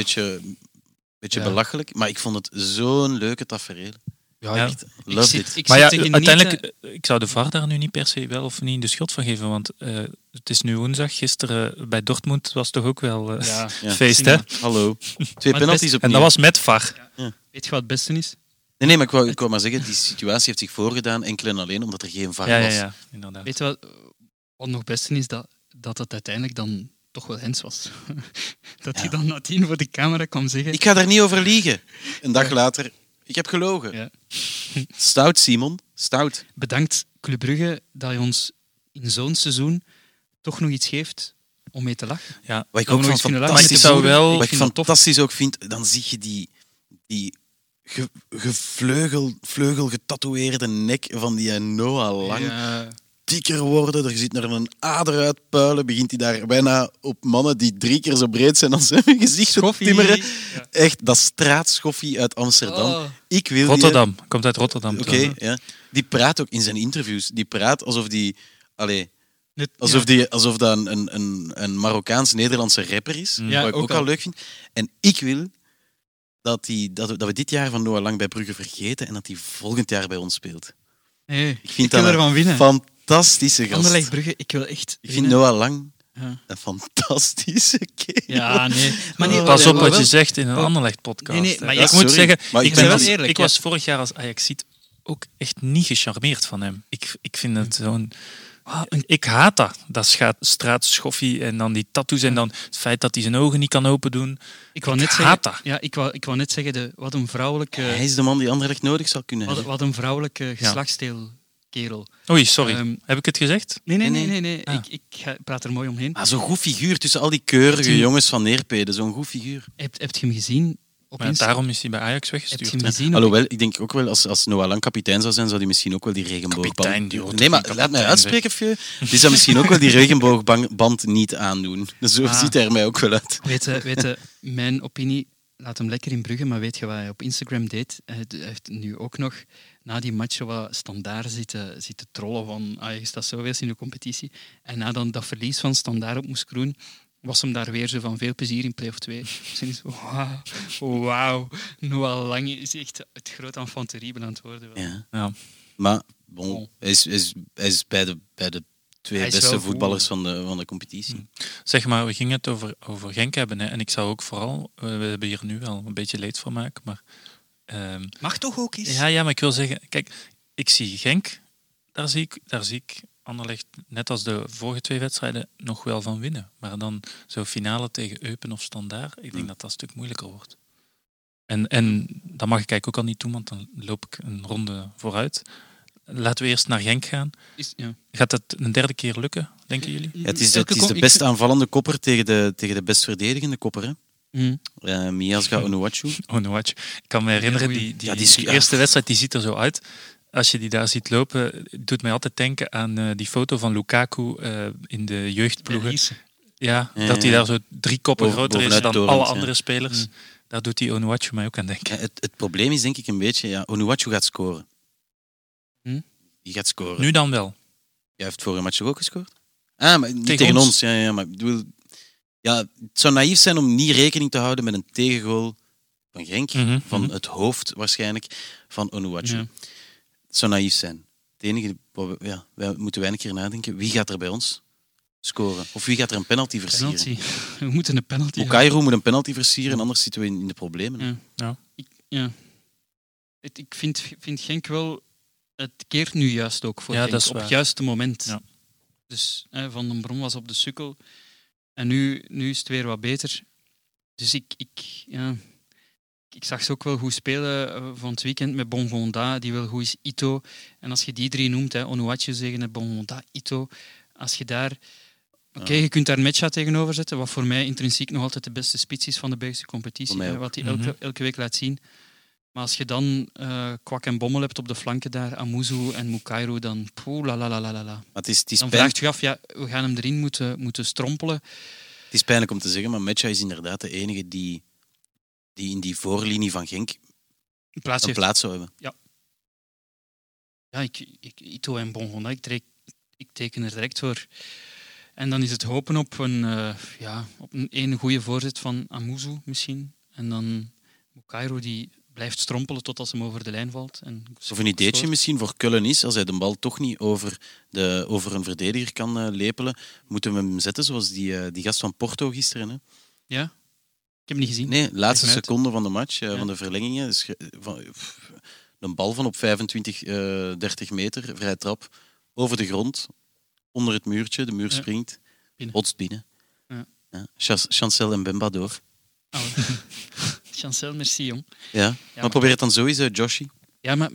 beetje belachelijk. Maar ik vond het zo'n leuke tafereel. Ja, echt. Uiteindelijk, ik zou de VAR daar nu niet per se wel of niet de schuld van geven, want het is nu woensdag. Gisteren bij Dortmund was toch ook wel feest, hè? Hallo. 2 penalties opnieuw. En dat was met VAR. Ja. Ja. Weet je wat het beste is? Nee, maar ik wou maar zeggen, die situatie heeft zich voorgedaan enkel en alleen omdat er geen VAR was. Ja, inderdaad. Weet je wat nog het beste is? Dat het uiteindelijk dan toch wel Hens was. Dat hij dan nadien voor de camera kwam zeggen... Ik ga daar niet over liegen. Een dag later... Ik heb gelogen. Ja. Stout, Simon. Stout. Bedankt, Club Brugge, dat je ons in zo'n seizoen toch nog iets geeft om mee te lachen. Ja, wat ik ook nog fantastisch ook vind, dan zie je die gevleugelgetatoeëerde nek van die Noah Lang. Ja. Dikker worden, er zit er een ader uit puilen, begint hij daar bijna op mannen die 3 keer zo breed zijn als zijn gezicht te timmeren. Ja. Echt, dat straatschoffie uit Amsterdam. Oh. Rotterdam, komt uit Rotterdam. Oké, ja. Die praat ook in zijn interviews, alsof die Allee, alsof dat een Marokkaans-Nederlandse rapper is, wat ik ook al leuk vind. En ik wil dat we dit jaar van Noah Lang bij Brugge vergeten en dat hij volgend jaar bij ons speelt. Hey, ik vind dat ervan winnen. Fantastische gast. Anderlecht Brugge, ik wil echt winnen. Ik vind Noah Lang een fantastische kerel. Ja, nee. Maar nee, pas op wat je zegt in een Anderlecht podcast. Nee, maar ik moet zeggen, maar ik ben wel eerlijk. Ik was vorig jaar als Ajaxiet ook echt niet gecharmeerd van hem. Ik vind het zo'n... Ik haat dat straatschoffie en dan die tattoos en dan het feit dat hij zijn ogen niet kan open doen. Ik haat dat. Ja, ik wou net zeggen, wat een vrouwelijke... Hij is de man die Anderlecht nodig zou kunnen hebben. Wat een vrouwelijke geslachtsdeelkerel. Oei, sorry. Heb ik het gezegd? Nee. Ah. Ik praat er mooi omheen. Ah, zo'n goed figuur tussen al die keurige jongens van Neerpede. Zo'n goed figuur. Heb je hem gezien? Maar daarom is hij bij Ajax weggestuurd. Alhoewel, ik denk ook wel, als Noah Lang kapitein zou zijn, zou hij misschien ook wel die regenboogband... Nee, maar laat mij uitspreken, Fje. Die zou misschien ook wel die regenboogband niet aandoen. Dus zo ziet hij er mij ook wel uit. Weet je, mijn opinie, laat hem lekker in Brugge, maar weet je wat hij op Instagram deed? Hij heeft nu ook nog, na die match wat Standaard zitten trollen van Ajax dat zoveel is in de competitie. En na dan dat verlies van Standaard op Moes Kroen, was hem daar weer zo van veel plezier in play-off 2. Wauw. Noah Lang is echt het groot enfant terrible aan het worden. Ja. Maar bon, hij is bij de twee beste voetballers van de competitie. Zeg maar, we gingen het over Genk hebben. Hè? En ik zou ook vooral... We hebben hier nu wel een beetje leed van maken, maar... Mag toch ook eens? Ja, maar ik wil zeggen... Kijk, ik zie Genk. Daar zie ik Anderlecht, net als de vorige twee wedstrijden, nog wel van winnen. Maar dan zo'n finale tegen Eupen of Standaard, ik denk dat dat een stuk moeilijker wordt. En dat mag ik eigenlijk ook al niet doen, want dan loop ik een ronde vooruit. Laten we eerst naar Genk gaan. Gaat dat een derde keer lukken, denken jullie? Ja, het is de best aanvallende kopper tegen de best verdedigende kopper, hè? Miasga, Onuachu. Ik kan me herinneren, die eerste wedstrijd, die ziet er zo uit... Als je die daar ziet lopen, doet mij altijd denken aan die foto van Lukaku in de jeugdploegen. Ja, dat hij daar zo drie koppen groter is dan alle andere spelers. Daar doet die Onuachu mij ook aan denken. Ja, het probleem is denk ik een beetje, Onuachu gaat scoren. Die gaat scoren. Nu dan wel. Jij heeft vorige match ook gescoord? Ah, maar niet tegen ons. Ja, maar ik bedoel, het zou naïef zijn om niet rekening te houden met een tegengoal van Genk, van het hoofd waarschijnlijk, van Onuachu. Ja. Het zou naïef zijn. Het enige, wij moeten weinig keer nadenken. Wie gaat er bij ons scoren? Of wie gaat er een penalty versieren? We moeten een penalty. Okairo moet een penalty versieren, anders zitten we in de problemen. Ik vind Genk wel... Het keert nu juist ook voor Genk. Op het juiste moment. Ja. Dus Van den Brom was op de sukkel. En nu is het weer wat beter. Dus ik zag ze ook wel goed spelen van het weekend met Bongonda, die wel goed is, Ito. En als je die drie noemt, Onuachu tegen Bongonda, Ito. Als je daar... Oké, je kunt daar Metja tegenover zetten, wat voor mij intrinsiek nog altijd de beste spits is van de Belgische competitie. Wat hij elke week laat zien. Maar als je dan Kwak en Bommel hebt op de flanken daar, Amuzu en Mukairo, dan... Dan vraagt je af, we gaan hem erin moeten strompelen. Het is pijnlijk om te zeggen, maar Metja is inderdaad de enige die in die voorlinie van Genk een plaats zou hebben. Ja, Ito en Bongonda, ik teken er direct voor. En dan is het hopen op een goede voorzet van Amuzu misschien. En dan Mukairo, die blijft strompelen totdat ze hem over de lijn valt. Of een ideetje misschien voor Kullen is, als hij de bal toch niet over een verdediger kan lepelen, moeten we hem zetten zoals die gast van Porto gisteren. Hè? Ja. Ik heb hem niet gezien. Nee, laatste seconde van de match, van de verlengingen. Dus een bal van op 25, 30 meter, vrij trap, over de grond, onder het muurtje, de muur springt, botst binnen. Ja. Chancel en Bemba door. Oh. Chancel, merci jong. Maar probeer het dan sowieso, Joshi. Ja, maar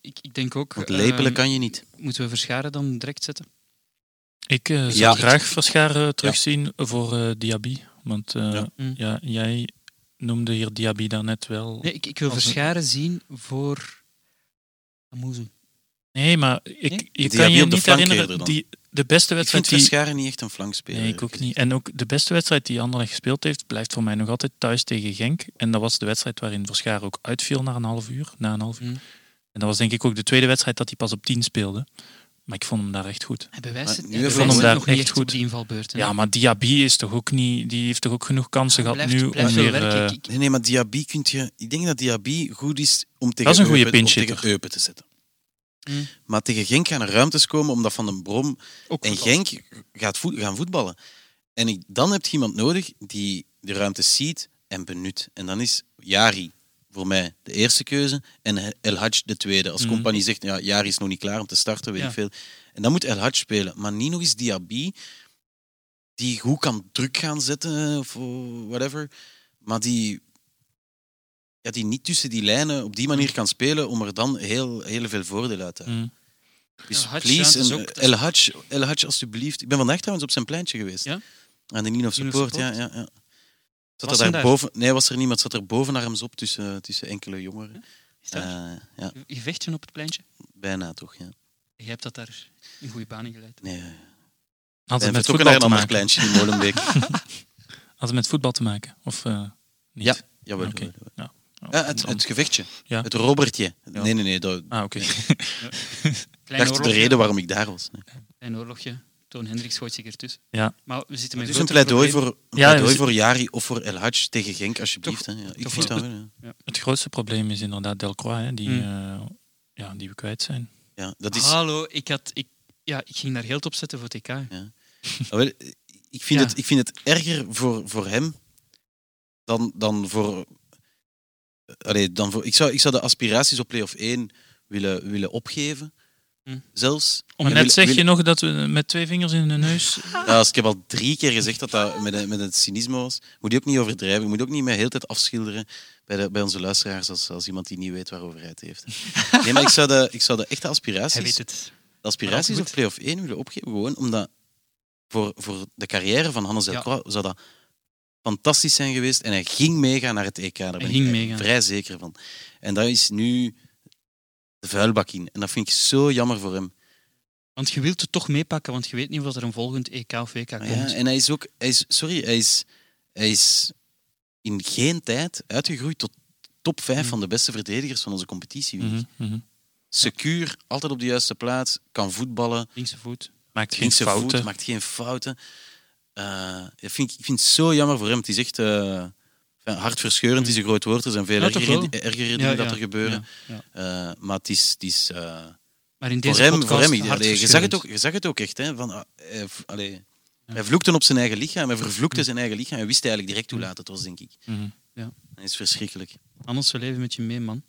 ik denk ook... Want lepelen kan je niet. Moeten we Verscharen dan direct zetten? Ik zou graag Verscharen terugzien voor Diaby. Want jij noemde hier Diaby daarnet wel... Nee, ik wil Verscharen zien voor Amuzu. Nee, maar ik kan je niet herinneren... De beste wedstrijd ik vind Verscharen niet echt een flankspeler. Nee, ik ook niet. En ook de beste wedstrijd die Anderlecht gespeeld heeft, blijft voor mij nog altijd thuis tegen Genk. En dat was de wedstrijd waarin Verscharen ook uitviel na een half uur. En dat was denk ik ook de tweede wedstrijd dat hij pas op 10 speelde. Maar ik vond hem daar echt goed. Hebben wij het nog niet echt goed op die invalbeurten? Ja, maar Diaby is toch ook niet, die heeft toch ook genoeg kansen gehad nu om weer... Nee, maar Diaby kun je... Ik denk dat Diaby goed is om tegen Eupen te zetten. Hmm. Maar tegen Genk gaan er ruimtes komen omdat Van den Brom en Genk gaan voetballen. En dan heb je iemand nodig die de ruimte ziet en benut. En dan is Jari voor mij de eerste keuze en El-Hajj de tweede. Als Compagnie zegt, ja, Jari is nog niet klaar om te starten, weet ik veel. En dan moet El-Hajj spelen. Maar niet nog eens Diaby, die goed kan druk gaan zetten of whatever, maar die niet tussen die lijnen op die manier kan spelen om er dan heel veel voordeel uit te halen. Dus please, El-Hajj alsjeblieft. Ik ben vandaag trouwens op zijn pleintje geweest. Ja? Aan de Nino Support. Ja. Zat er daar boven? Nee, was er niemand. Zat er bovenarms op tussen enkele jongeren. Ja. Je vecht je op het pleintje? Bijna toch, ja. Je hebt dat daar in goede banen geleid? Nee. Had het met voetbal te maken? Pleintje in Molenbeek. Had het met voetbal te maken? Of niet? Ja. Jawel, okay. Ja. Oh, ja, het gevechtje. Ja. Het Robertje. Ja. Nee. Dat... oké. Ja. Dat is de reden waarom ik daar was. Nee. Klein oorlogje. Toon Hendricks gooit zich ertussen. Ja. Maar we zitten met een pleidooi voor Jari of voor El-Hajj tegen Genk, alsjeblieft. Toch, ja. Ik vind dat wel. Ja. Het grootste probleem is inderdaad Delcroix, die we kwijt zijn. Ja, dat is... Hallo, ik ging daar geld op zetten voor TK. Ja. Ik vind het erger voor hem... Dan voor... Ik zou de aspiraties op play-off 1 willen opgeven. Zelfs. Zeg je nog dat we met 2 vingers in de neus... Ja, ik heb al 3 keer gezegd dat dat met het cynisme was. Moet je ook niet overdrijven. Je moet ook niet mij de hele tijd afschilderen bij onze luisteraars als iemand die niet weet waarover hij het heeft. Nee, maar ik zou de echte aspiraties op play-off 1 willen opgeven. Gewoon omdat voor de carrière van Hannes Delcroix zou dat... fantastisch zijn geweest en hij ging meegaan naar het EK. Daar ben ik vrij zeker van. En dat is nu de vuilbak in. En dat vind ik zo jammer voor hem. Want je wilt het toch meepakken, want je weet niet of er een volgend EK of WK komt. Ja, en hij is ook... Hij is in geen tijd uitgegroeid tot top 5 van de beste verdedigers van onze competitie. Secuur, altijd op de juiste plaats, kan voetballen. Linkse voet. Maakt geen fouten. Ik vind het zo jammer voor hem. Het is echt hartverscheurend, is een groot woord. Er zijn veel erger dingen dat er gebeuren. Ja. Maar het is... Maar in deze voor hem, je zag het ook echt. Hè, van, hij vloekte op zijn eigen lichaam. Hij vervloekte zijn eigen lichaam. Hij wist eigenlijk direct hoe laat het was, denk ik. Ja. Dat is verschrikkelijk. Anders, we leven met je mee, man.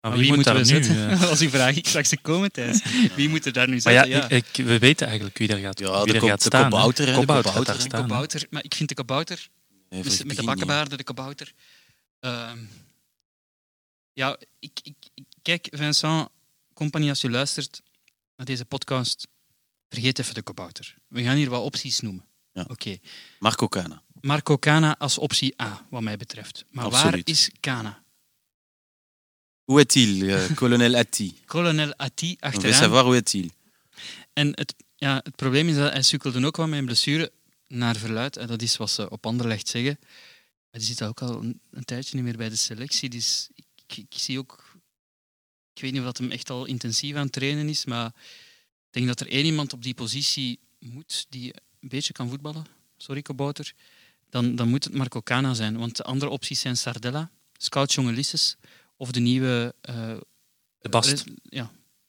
Maar wie moet daar nu zetten? Als u vraagt, ik zag ze komen, Thijs. Wie moet er daar nu zetten? Ja, we weten eigenlijk wie daar gaat staan. De Cobouter. Maar ik vind de Cobouter, met de bakkenbaarden, de Cobouter... Kijk, Vincent, Compagnie, als u luistert naar deze podcast, vergeet even de Cobouter. We gaan hier wat opties noemen. Ja. Okay. Marco Kana als optie A, wat mij betreft. Maar Waar is Kana? Hoe heet hij? Kolonel Atti. Kolonel Atti, achteraan. We savoir hoe heet hij. En het probleem is dat hij sukkelde ook wel met een blessure naar verluid. En dat is wat ze op Anderlecht zeggen. Maar die zit ook al een tijdje niet meer bij de selectie. Dus ik zie ook... Ik weet niet of dat hem echt al intensief aan het trainen is, maar ik denk dat er 1 iemand op die positie moet die een beetje kan voetballen. Sorry, Cobouter. Dan moet het Marco Kana zijn. Want de andere opties zijn Sardella, scout jonge Lisses... Of de nieuwe... de Bast.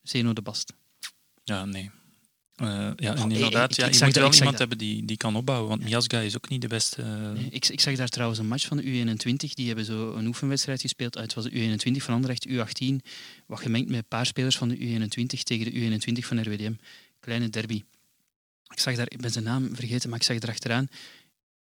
Zeno de Bast. Ja, nee. Inderdaad. Je moet wel iemand hebben die kan opbouwen, want Miasga is ook niet de beste... Nee, ik zag daar trouwens een match van de U21. Die hebben zo een oefenwedstrijd gespeeld. Het was de U21 van Anderlecht, U18. Wat gemengd met een paar spelers van de U21 tegen de U21 van RWDM. Kleine derby. Ik zag daar... Ik ben zijn naam vergeten, maar ik zag erachteraan...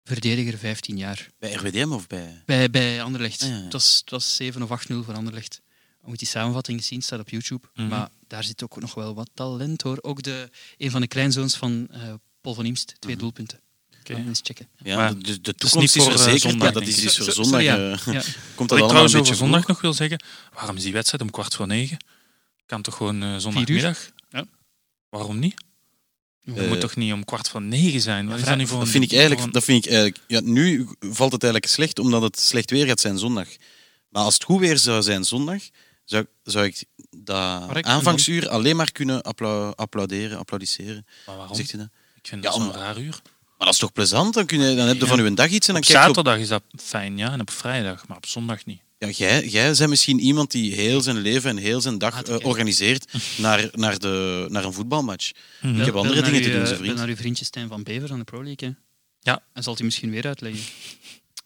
Verdediger, 15 jaar. Bij RWDM of bij... Bij Anderlecht. Ah, ja. Het was 7 of 8-0 voor Anderlecht. Je moet die samenvatting zien, staat op YouTube. Maar daar zit ook nog wel wat talent, hoor. Ook een van de kleinzoons van Paul van Imst. 2 doelpunten. Okay. Eens checken. Ja, maar de toekomst is voor zondag. Ja, dat is dus voor zondag. Komt dat trouwens over zondag nog wil zeggen? Waarom is die wedstrijd om 8:45? Kan toch gewoon zondagmiddag? Ja. Waarom niet? Het moet toch niet om 8:45 zijn? Wat is dat nu voor dat vind ik eigenlijk... Ja, nu valt het eigenlijk slecht, omdat het slecht weer gaat zijn zondag. Maar als het goed weer zou zijn zondag, zou ik dat aanvangsuur alleen maar kunnen applaudisseren. Maar waarom? Zegt hij dat? Ik vind dat zo'n raar uur. Maar dat is toch plezant? Dan heb je van uw dag iets. En dan op zaterdag is dat fijn, ja. En op vrijdag, maar op zondag niet. Ja, jij bent misschien iemand die heel zijn leven en heel zijn dag organiseert naar een voetbalmatch. Mm-hmm. Ik heb andere dingen te doen, zijn vriend. Naar uw vriendje Stijn van Bever van de Pro League. Hè? Ja. En zal hij misschien weer uitleggen.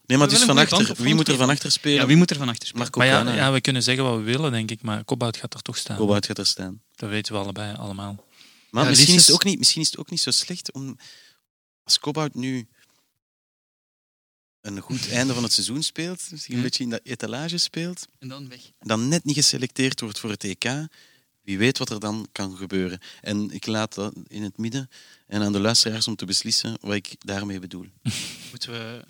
Nee, maar het is van achter. Wie moet er van achter spelen? Ja, wie moet er van achter spelen? Maar ja, we kunnen zeggen wat we willen, denk ik. Maar Cobbaut gaat er toch staan. Cobbaut gaat er staan. Dat weten we allebei, allemaal. Maar ja, misschien is het ook niet zo slecht om... Als Cobbaut nu een goed einde van het seizoen speelt, misschien een beetje in dat etalage speelt, en dan weg. Dan net niet geselecteerd wordt voor het EK, wie weet wat er dan kan gebeuren. En ik laat dat in het midden en aan de luisteraars om te beslissen wat ik daarmee bedoel. Moeten we...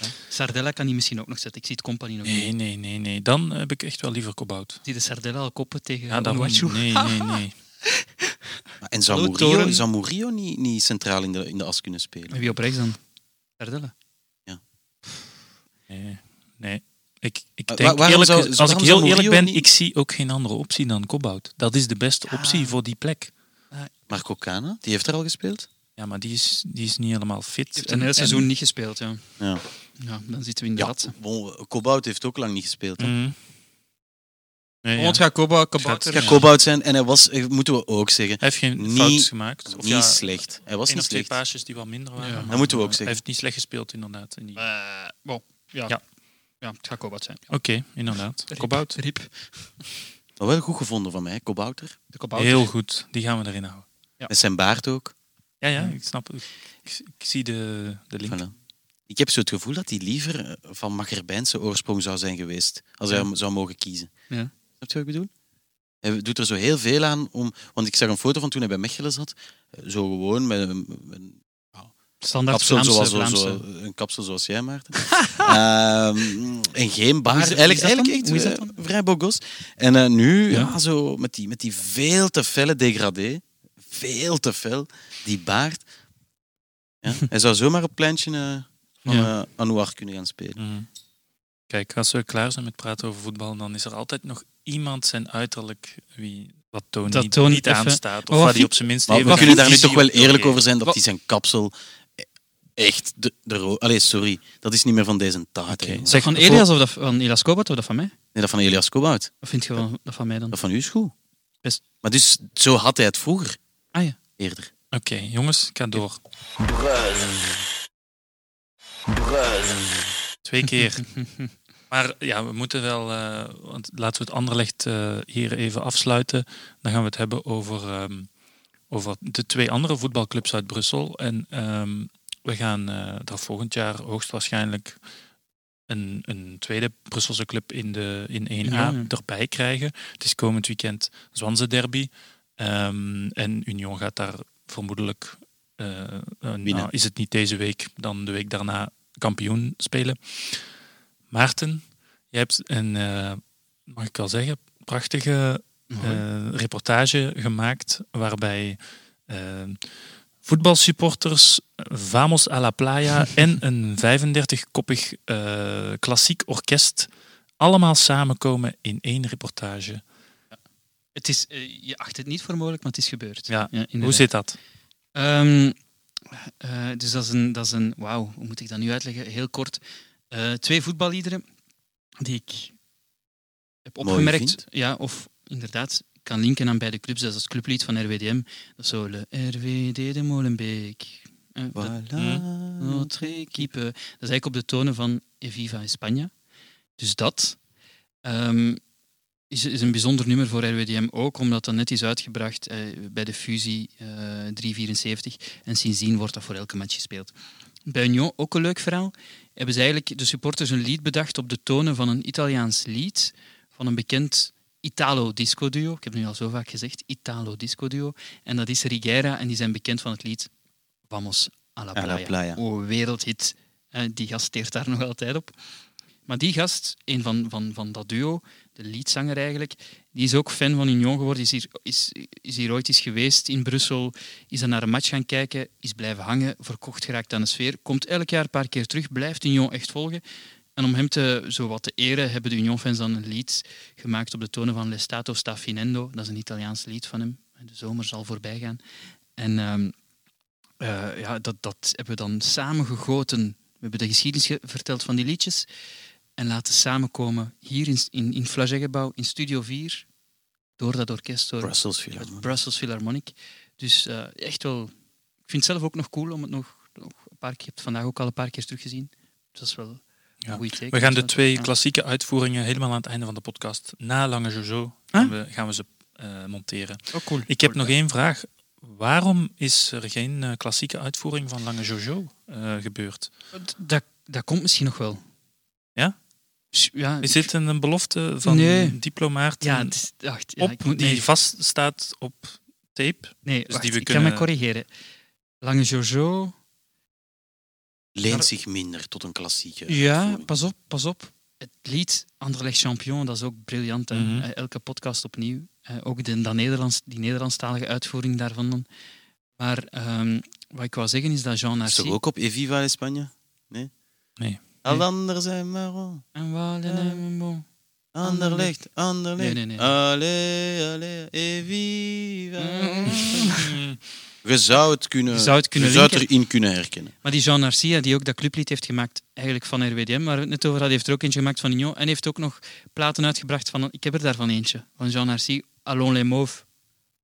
Ja? Sardella kan die misschien ook nog zetten. Ik zie het Company nog niet. Nee. Dan heb ik echt wel liever Cobbaut. Zie de Sardella al koppen tegen Onuachu? Nee. En zou Murillo niet centraal in de as kunnen spelen? En wie op rechts dan? Sardella? Ja. Nee. Ik denk, als ik heel eerlijk ben, ik zie ook geen andere optie dan Cobbaut. Dat is de beste optie voor die plek. Marco Kana, die heeft er al gespeeld? Ja, maar die is niet helemaal fit. Die heeft een heel seizoen niet gespeeld, ja. Ja, dan zitten we in de ratsen. Cobbaut heeft ook lang niet gespeeld, hè. Mm-hmm. Nee, ja. Het gaat Cobbaut zijn en hij was, moeten we ook zeggen, hij heeft geen fout gemaakt. Of niet slecht. Hij was niet slecht. 2 paasjes die wat minder waren. Ja. Dat moeten we ook zeggen. Hij heeft niet slecht gespeeld, inderdaad. Het gaat Cobbaut zijn. Ja. Oké, inderdaad. Cobbaut. Riep. Dat wel goed gevonden van mij, Cobbauter. Heel goed, die gaan we erin houden. Ja. Met zijn baard ook. Ja, ik snap het. Ik zie de link. Voilà. Ik heb zo het gevoel dat hij liever van Macherbijnse oorsprong zou zijn geweest, als hij zou mogen kiezen. Ja. Wat ik bedoel? Hij doet er zo heel veel aan om... Want ik zag een foto van toen hij bij Mechelen zat. Zo gewoon met een standaard Vlaamse. Een kapsel zoals jij, Maarten. En geen baard. Eigenlijk echt vrij bogos. En nu, zo met die veel te felle degradé. Veel te fel. Die baard. Ja? Hij zou zomaar op het pleintje van Anouar kunnen gaan spelen. Mm-hmm. Kijk, als we klaar zijn met praten over voetbal, dan is er altijd nog iemand zijn uiterlijk wat Toon niet aanstaat. Of wat hij op zijn minst heeft. We kunnen daar nu toch wel eerlijk over zijn dat hij zijn kapsel echt... dat is niet meer van deze taart. Okay. Zeg, van Elias of van Elias Cobbaut of dat van mij? Nee, dat van Elias Cobbaut. Wat vind je wel dat van mij dan? Dat van u is goed. Best. Maar dus, zo had hij het vroeger. Ah ja. Eerder. Oké, jongens, ik ga door. Brugge. 2 keer. Maar ja, we moeten wel... want laten we het Anderlecht hier even afsluiten. Dan gaan we het hebben over de 2 andere voetbalclubs uit Brussel. En we gaan daar volgend jaar hoogstwaarschijnlijk een tweede Brusselse club in 1A erbij krijgen. Het is komend weekend Zwanse derby. En Union gaat daar vermoedelijk... is het niet deze week, dan de week daarna... kampioen spelen. Maarten, jij hebt een, mag ik wel zeggen, prachtige reportage gemaakt waarbij voetbalsupporters, Vamos a la Playa en een 35-koppig klassiek orkest allemaal samenkomen in 1 reportage. Ja. Het is, je acht het niet voor mogelijk, maar het is gebeurd. Ja, hoe zit dat? Dus dat is een wauw, hoe moet ik dat nu uitleggen? Heel kort. 2 voetballiederen die ik heb opgemerkt. Ja, of inderdaad, ik kan linken aan beide clubs. Dat is het clublied van RWDM. Dat is zo Le RWD de Molenbeek. Voilà, notre équipe. Dat is eigenlijk op de tonen van Eviva España. Dus dat is een bijzonder nummer voor RWDM ook, omdat dat net is uitgebracht bij de fusie 374. En sindsdien wordt dat voor elke match gespeeld. Bij Union, ook een leuk verhaal, hebben ze eigenlijk de supporters een lied bedacht op de tonen van een Italiaans lied van een bekend Italo-disco-duo. Ik heb nu al zo vaak gezegd, Italo-disco-duo. En dat is Righeira en die zijn bekend van het lied Vamos a la Playa. Oh, wereldhit. Die gast steert daar nog altijd op. Maar die gast, een van dat duo, de liedzanger eigenlijk, die is ook fan van Union geworden, is hier ooit eens geweest in Brussel, is dan naar een match gaan kijken, is blijven hangen, verkocht geraakt aan de sfeer, komt elk jaar een paar keer terug, blijft Union echt volgen En om hem zo wat te eren, hebben de Union-fans dan een lied gemaakt op de tonen van L'Estato sta finendo. Dat is een Italiaans lied van hem. De zomer zal voorbij gaan. En dat hebben we dan samengegoten. We hebben de geschiedenis verteld van die liedjes. En laten samenkomen hier in Flagey-gebouw, in Studio 4. Door dat orkest. Door Brussels Philharmonic. Dus echt wel... Ik vind het zelf ook nog cool om het nog een paar keer... Ik heb het vandaag ook al een paar keer teruggezien. Dat is wel... Ja. We gaan de twee klassieke uitvoeringen helemaal aan het einde van de podcast, na Lange Jojo, gaan we ze monteren. Oh, cool. Ik heb nog één vraag. Waarom is er geen klassieke uitvoering van Lange Jojo gebeurd? Dat komt misschien nog wel. Ja? Ja, is dit een belofte van Diplomaat die vaststaat op tape? Nee, dus ik ga me corrigeren. Lange Jojo... leent zich minder tot een klassieke. Ja, uitvoering. Pas op. Het lied Anderlecht Champion, dat is ook briljant. Mm-hmm. Elke podcast opnieuw. Ook die Nederlandstalige uitvoering daarvan. Dan. Maar wat ik wou zeggen is dat Jean Narcy... Is er ook op Eviva in Spanje? Nee. Al-ander zijn marron. En walen en bon. Anderlecht. Nee. Allee, Eviva. Mm. Je zou het erin kunnen herkennen. Maar die Jean Narcia, die ook dat clublied heeft gemaakt, eigenlijk van RWDM, waar we het net over hadden, heeft er ook eentje gemaakt van Union en heeft ook nog platen uitgebracht van... Ik heb er daarvan eentje, van Jean Narcia, Allons les Mauves,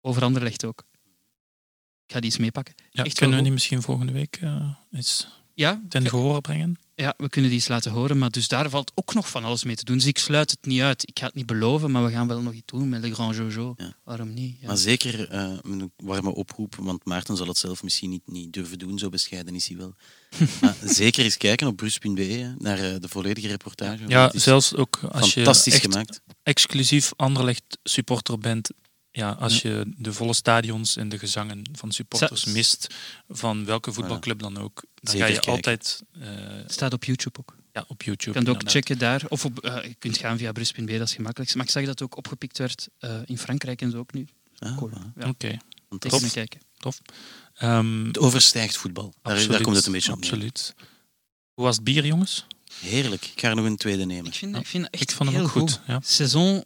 over Anderlecht ook. Ik ga die eens meepakken. Ja, kunnen we die misschien volgende week eens ten gehoor brengen? Ja, we kunnen die eens laten horen, maar dus daar valt ook nog van alles mee te doen. Dus ik sluit het niet uit. Ik ga het niet beloven, maar we gaan wel nog iets doen met Le Grand Jojo. Ja. Waarom niet? Ja. Maar zeker een warme oproep, want Maarten zal het zelf misschien niet durven doen, zo bescheiden is hij wel. Maar zeker eens kijken op brus.be naar de volledige reportage. Ja, zelfs ook als je echt gemaakt. Exclusief Anderlecht supporter bent. Ja, als je de volle stadions en de gezangen van supporters mist, van welke voetbalclub dan ook, dan ga je altijd... Het staat op YouTube ook. Ja, op YouTube. Je kan het ook checken daar. Of je kunt gaan via brus.b, dat is gemakkelijk. Maar ik zag dat het ook opgepikt werd in Frankrijk en zo ook nu. Cool. Ja. Oké. Tof. Het overstijgt voetbal. Daar komt het een beetje op. Absoluut. Hoe was het bier, jongens? Heerlijk. Ik ga er nog een tweede nemen. Ik vind echt vond hem ook goed. Ja. Saison...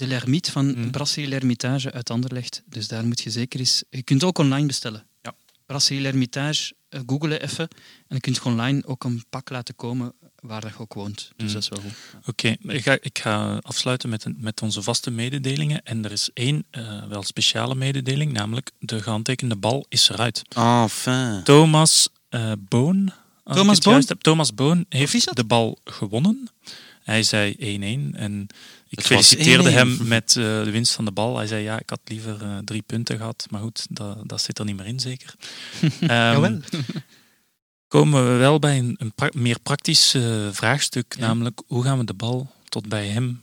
De L'Hermitage van Brasserie L'Hermitage uit Anderlecht. Dus daar moet je zeker eens... Je kunt ook online bestellen. Ja. Brasserie L'Hermitage, googelen even. En dan kun je online ook een pak laten komen waar je ook woont. Dus dat is wel goed. Ja. Oké, ik ga afsluiten met onze vaste mededelingen. En er is één wel speciale mededeling, namelijk de gehandtekende bal is eruit. Enfin. Thomas Boon heeft de bal gewonnen. Hij zei 1-1 en ik feliciteerde hem met de winst van de bal. Hij zei, ik had liever 3 punten gehad. Maar goed, dat zit er niet meer in, zeker. Jawel. Komen we wel bij een meer praktisch vraagstuk. Ja. Namelijk, hoe gaan we de bal tot bij hem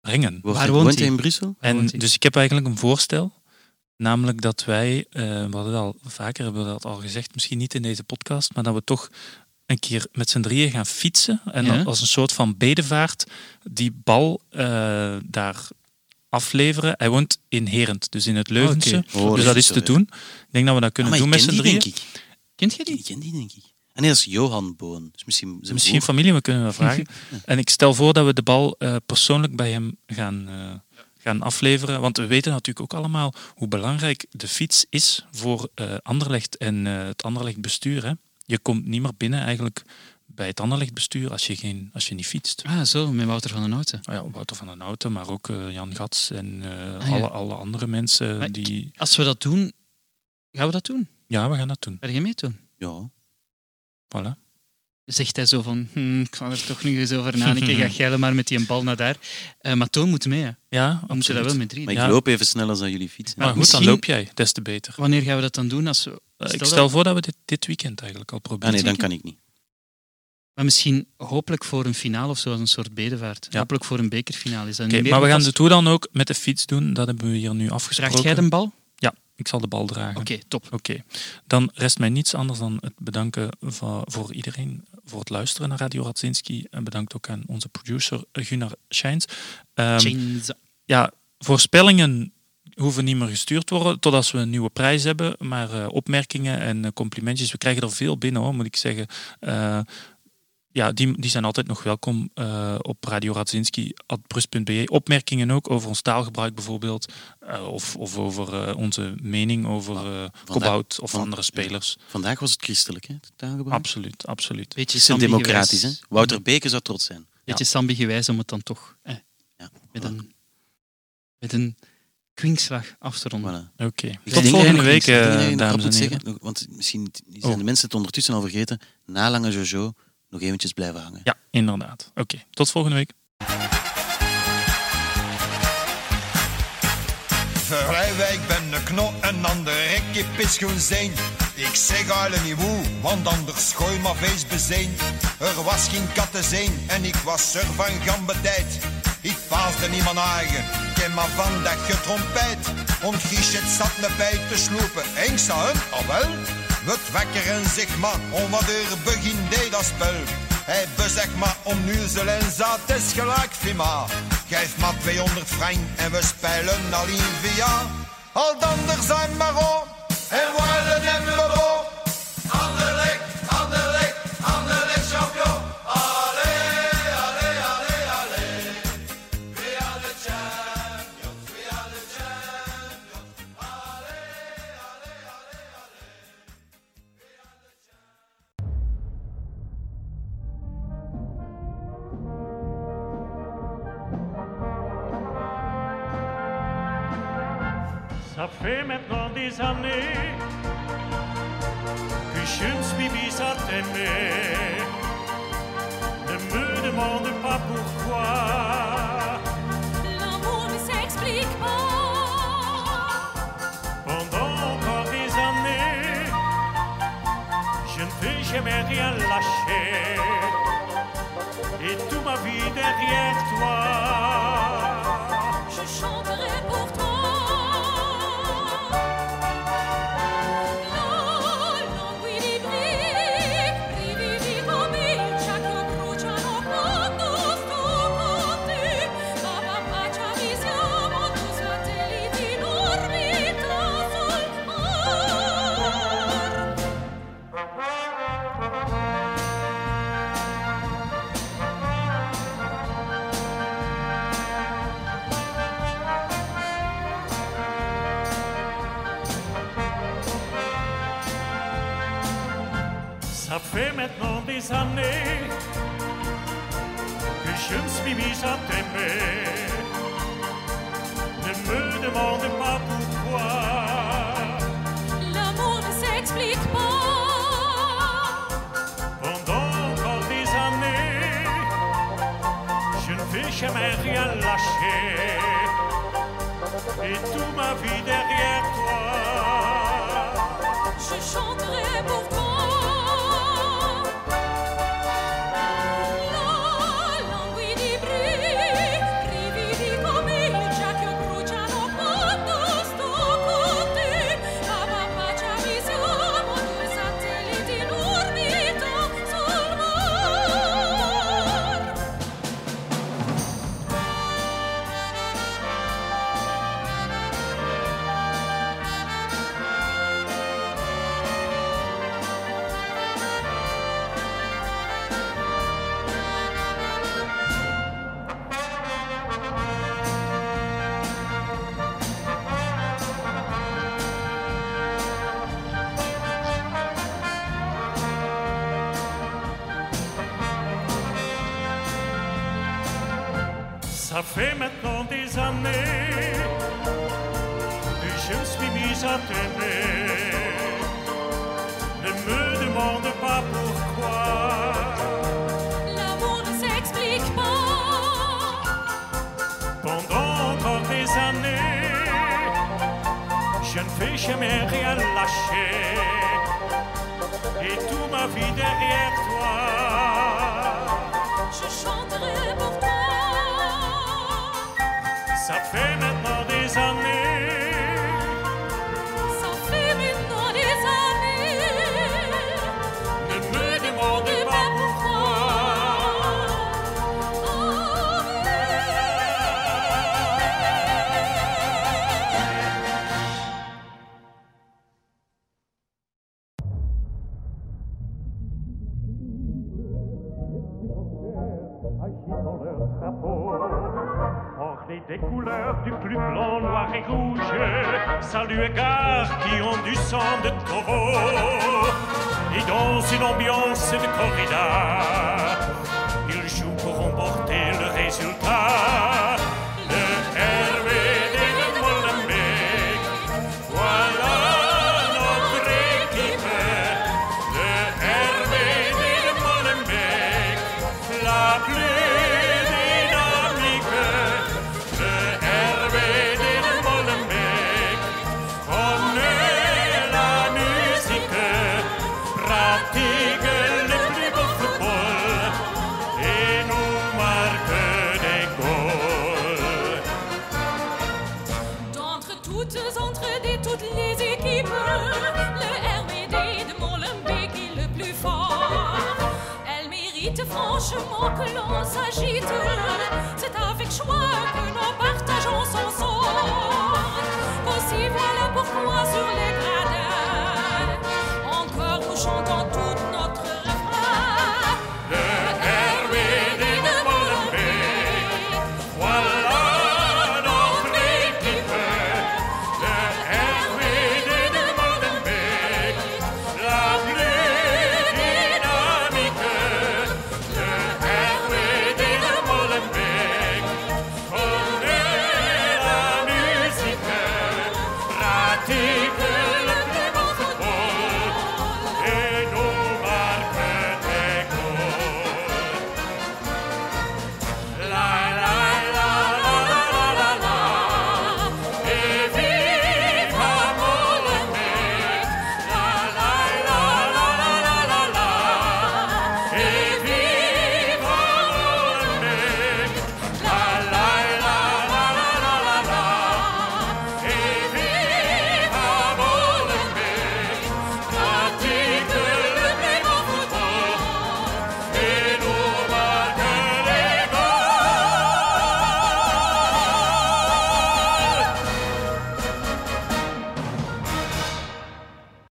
brengen? Waar woont hij? In Brussel? Dus ik heb eigenlijk een voorstel. Namelijk dat wij, we hebben dat al gezegd, misschien niet in deze podcast, maar dat we toch... een keer met z'n drieën gaan fietsen en als een soort van bedevaart die bal daar afleveren. Hij woont in Herent, dus in het Leuvense. Okay. Dus dat is te doen. Ik denk dat we dat kunnen doen met z'n drieën. Kent je die? Ik ken die, denk ik. En dat is Johan Boon. Dus misschien familie, we kunnen wel vragen. Ja. En ik stel voor dat we de bal persoonlijk bij hem gaan afleveren. Want we weten natuurlijk ook allemaal hoe belangrijk de fiets is voor Anderlecht en het Anderlecht-bestuur, hè. Je komt niet meer binnen eigenlijk bij het Anderlechtbestuur als je niet fietst. Ah, zo, met Wouter van den Houten. Oh ja, Wouter van den Houten, maar ook Jan Gats en alle andere mensen. Maar die... Als we dat doen, gaan we dat doen? Ja, we gaan dat doen. Ga je mee doen? Ja. Voilà. Zegt hij zo van, ik ga er toch nu eens over nadenken, ga jij maar met die bal naar daar. Maar Toon moet mee, hè. Ja, we moeten dat wel met 3. Maar ik loop even sneller dan jullie fietsen. Maar goed, dan loop jij, des te beter. Wanneer gaan we dat dan doen? Ik stel voor dat we dit weekend eigenlijk al proberen. Nee, dan kan ik niet. Maar misschien hopelijk voor een finale of zo, als een soort bedevaart. Ja. Hopelijk voor een bekerfinale. Maar we gaan de tour dan ook met de fiets doen, dat hebben we hier nu afgesproken. Draag jij de bal? Ja, ik zal de bal dragen. Oké, top. Oké. Dan rest mij niets anders dan het bedanken voor iedereen voor het luisteren naar Radio Radzinski. En bedankt ook aan onze producer Gunnar Scheins. Voorspellingen hoeven niet meer gestuurd worden totdat we een nieuwe prijs hebben. Maar opmerkingen en complimentjes, we krijgen er veel binnen, hoor, moet ik zeggen. ja, die zijn altijd nog welkom op Radio Radzinski, @brus.be. Opmerkingen ook over ons taalgebruik bijvoorbeeld. Of over onze mening over Cobbaut of andere spelers. Vandaag was het christelijk, hè, het taalgebruik? Absoluut. Beetje democratisch, hè? Wouter Beke zou trots zijn. Beetje Sambi gewijs om het dan toch met een kwinkslag af te ronden. Voilà. Okay. Tot volgende week, dames en heren. Want misschien zijn de mensen het ondertussen al vergeten. Na Lange Jojo nog eventjes blijven hangen. Ja, inderdaad. Oké, tot volgende week. Vrijwijk ben de knot en dan de rekje pischoen zijn. Ik zeg alle niet hoe, want anders gooi maar feest bezijn. Er was geen kattenzijn en ik was er van gambetijd. Ik paasde niet mijn eigen, ken maar van dat getrompijt. Ontgischet zat me bij te sloepen, en ze hun, alwel. Wordt wakker en zeg maar, om wat er begin deed dat spel. Hij bezeg maar om nuzel en zaad, het is gelijk, Fima. Geef maar 200 frank en we spelen alleen via. Al dan er zijn maar op, en waarden en verloop. Anderlecht, Anderlecht, Anderlecht champion. Ça fait maintenant des années que je me suis mis à t'aimer. Ne me demande pas pourquoi. L'amour ne s'explique pas. Pendant encore des années, je ne vais jamais rien lâcher. Et toute ma vie derrière toi, je chanterai pour toi. Ça fait maintenant des années que je me suis mis à t'aimer. Ne me demande pas pourquoi. L'amour ne s'explique pas. Pendant encore des années, je ne vais jamais rien lâcher. Et toute ma vie derrière toi, je chanterai pour toi. Ça fait maintenant des années que je me suis mis à t'aimer. Ne me demande pas pourquoi. L'amour ne s'explique pas. Pendant encore des années, je ne vais jamais rien lâcher. Et toute ma vie derrière toi, je chanterai pour toi. Ça fait maintenant des années. Ça fait maintenant des années. Ne me demandez pas pourquoi. Oh, yeah. mon chapeau. Orné des couleurs du plus blanc, noir et rouge, salut et gare qui ont du sang de taureau, et dans une ambiance de corrida, ils jouent pour remporter le résultat. Franchement que l'on s'agite, c'est avec joie que nous partageons son sort. Aussi voilà pourquoi sur les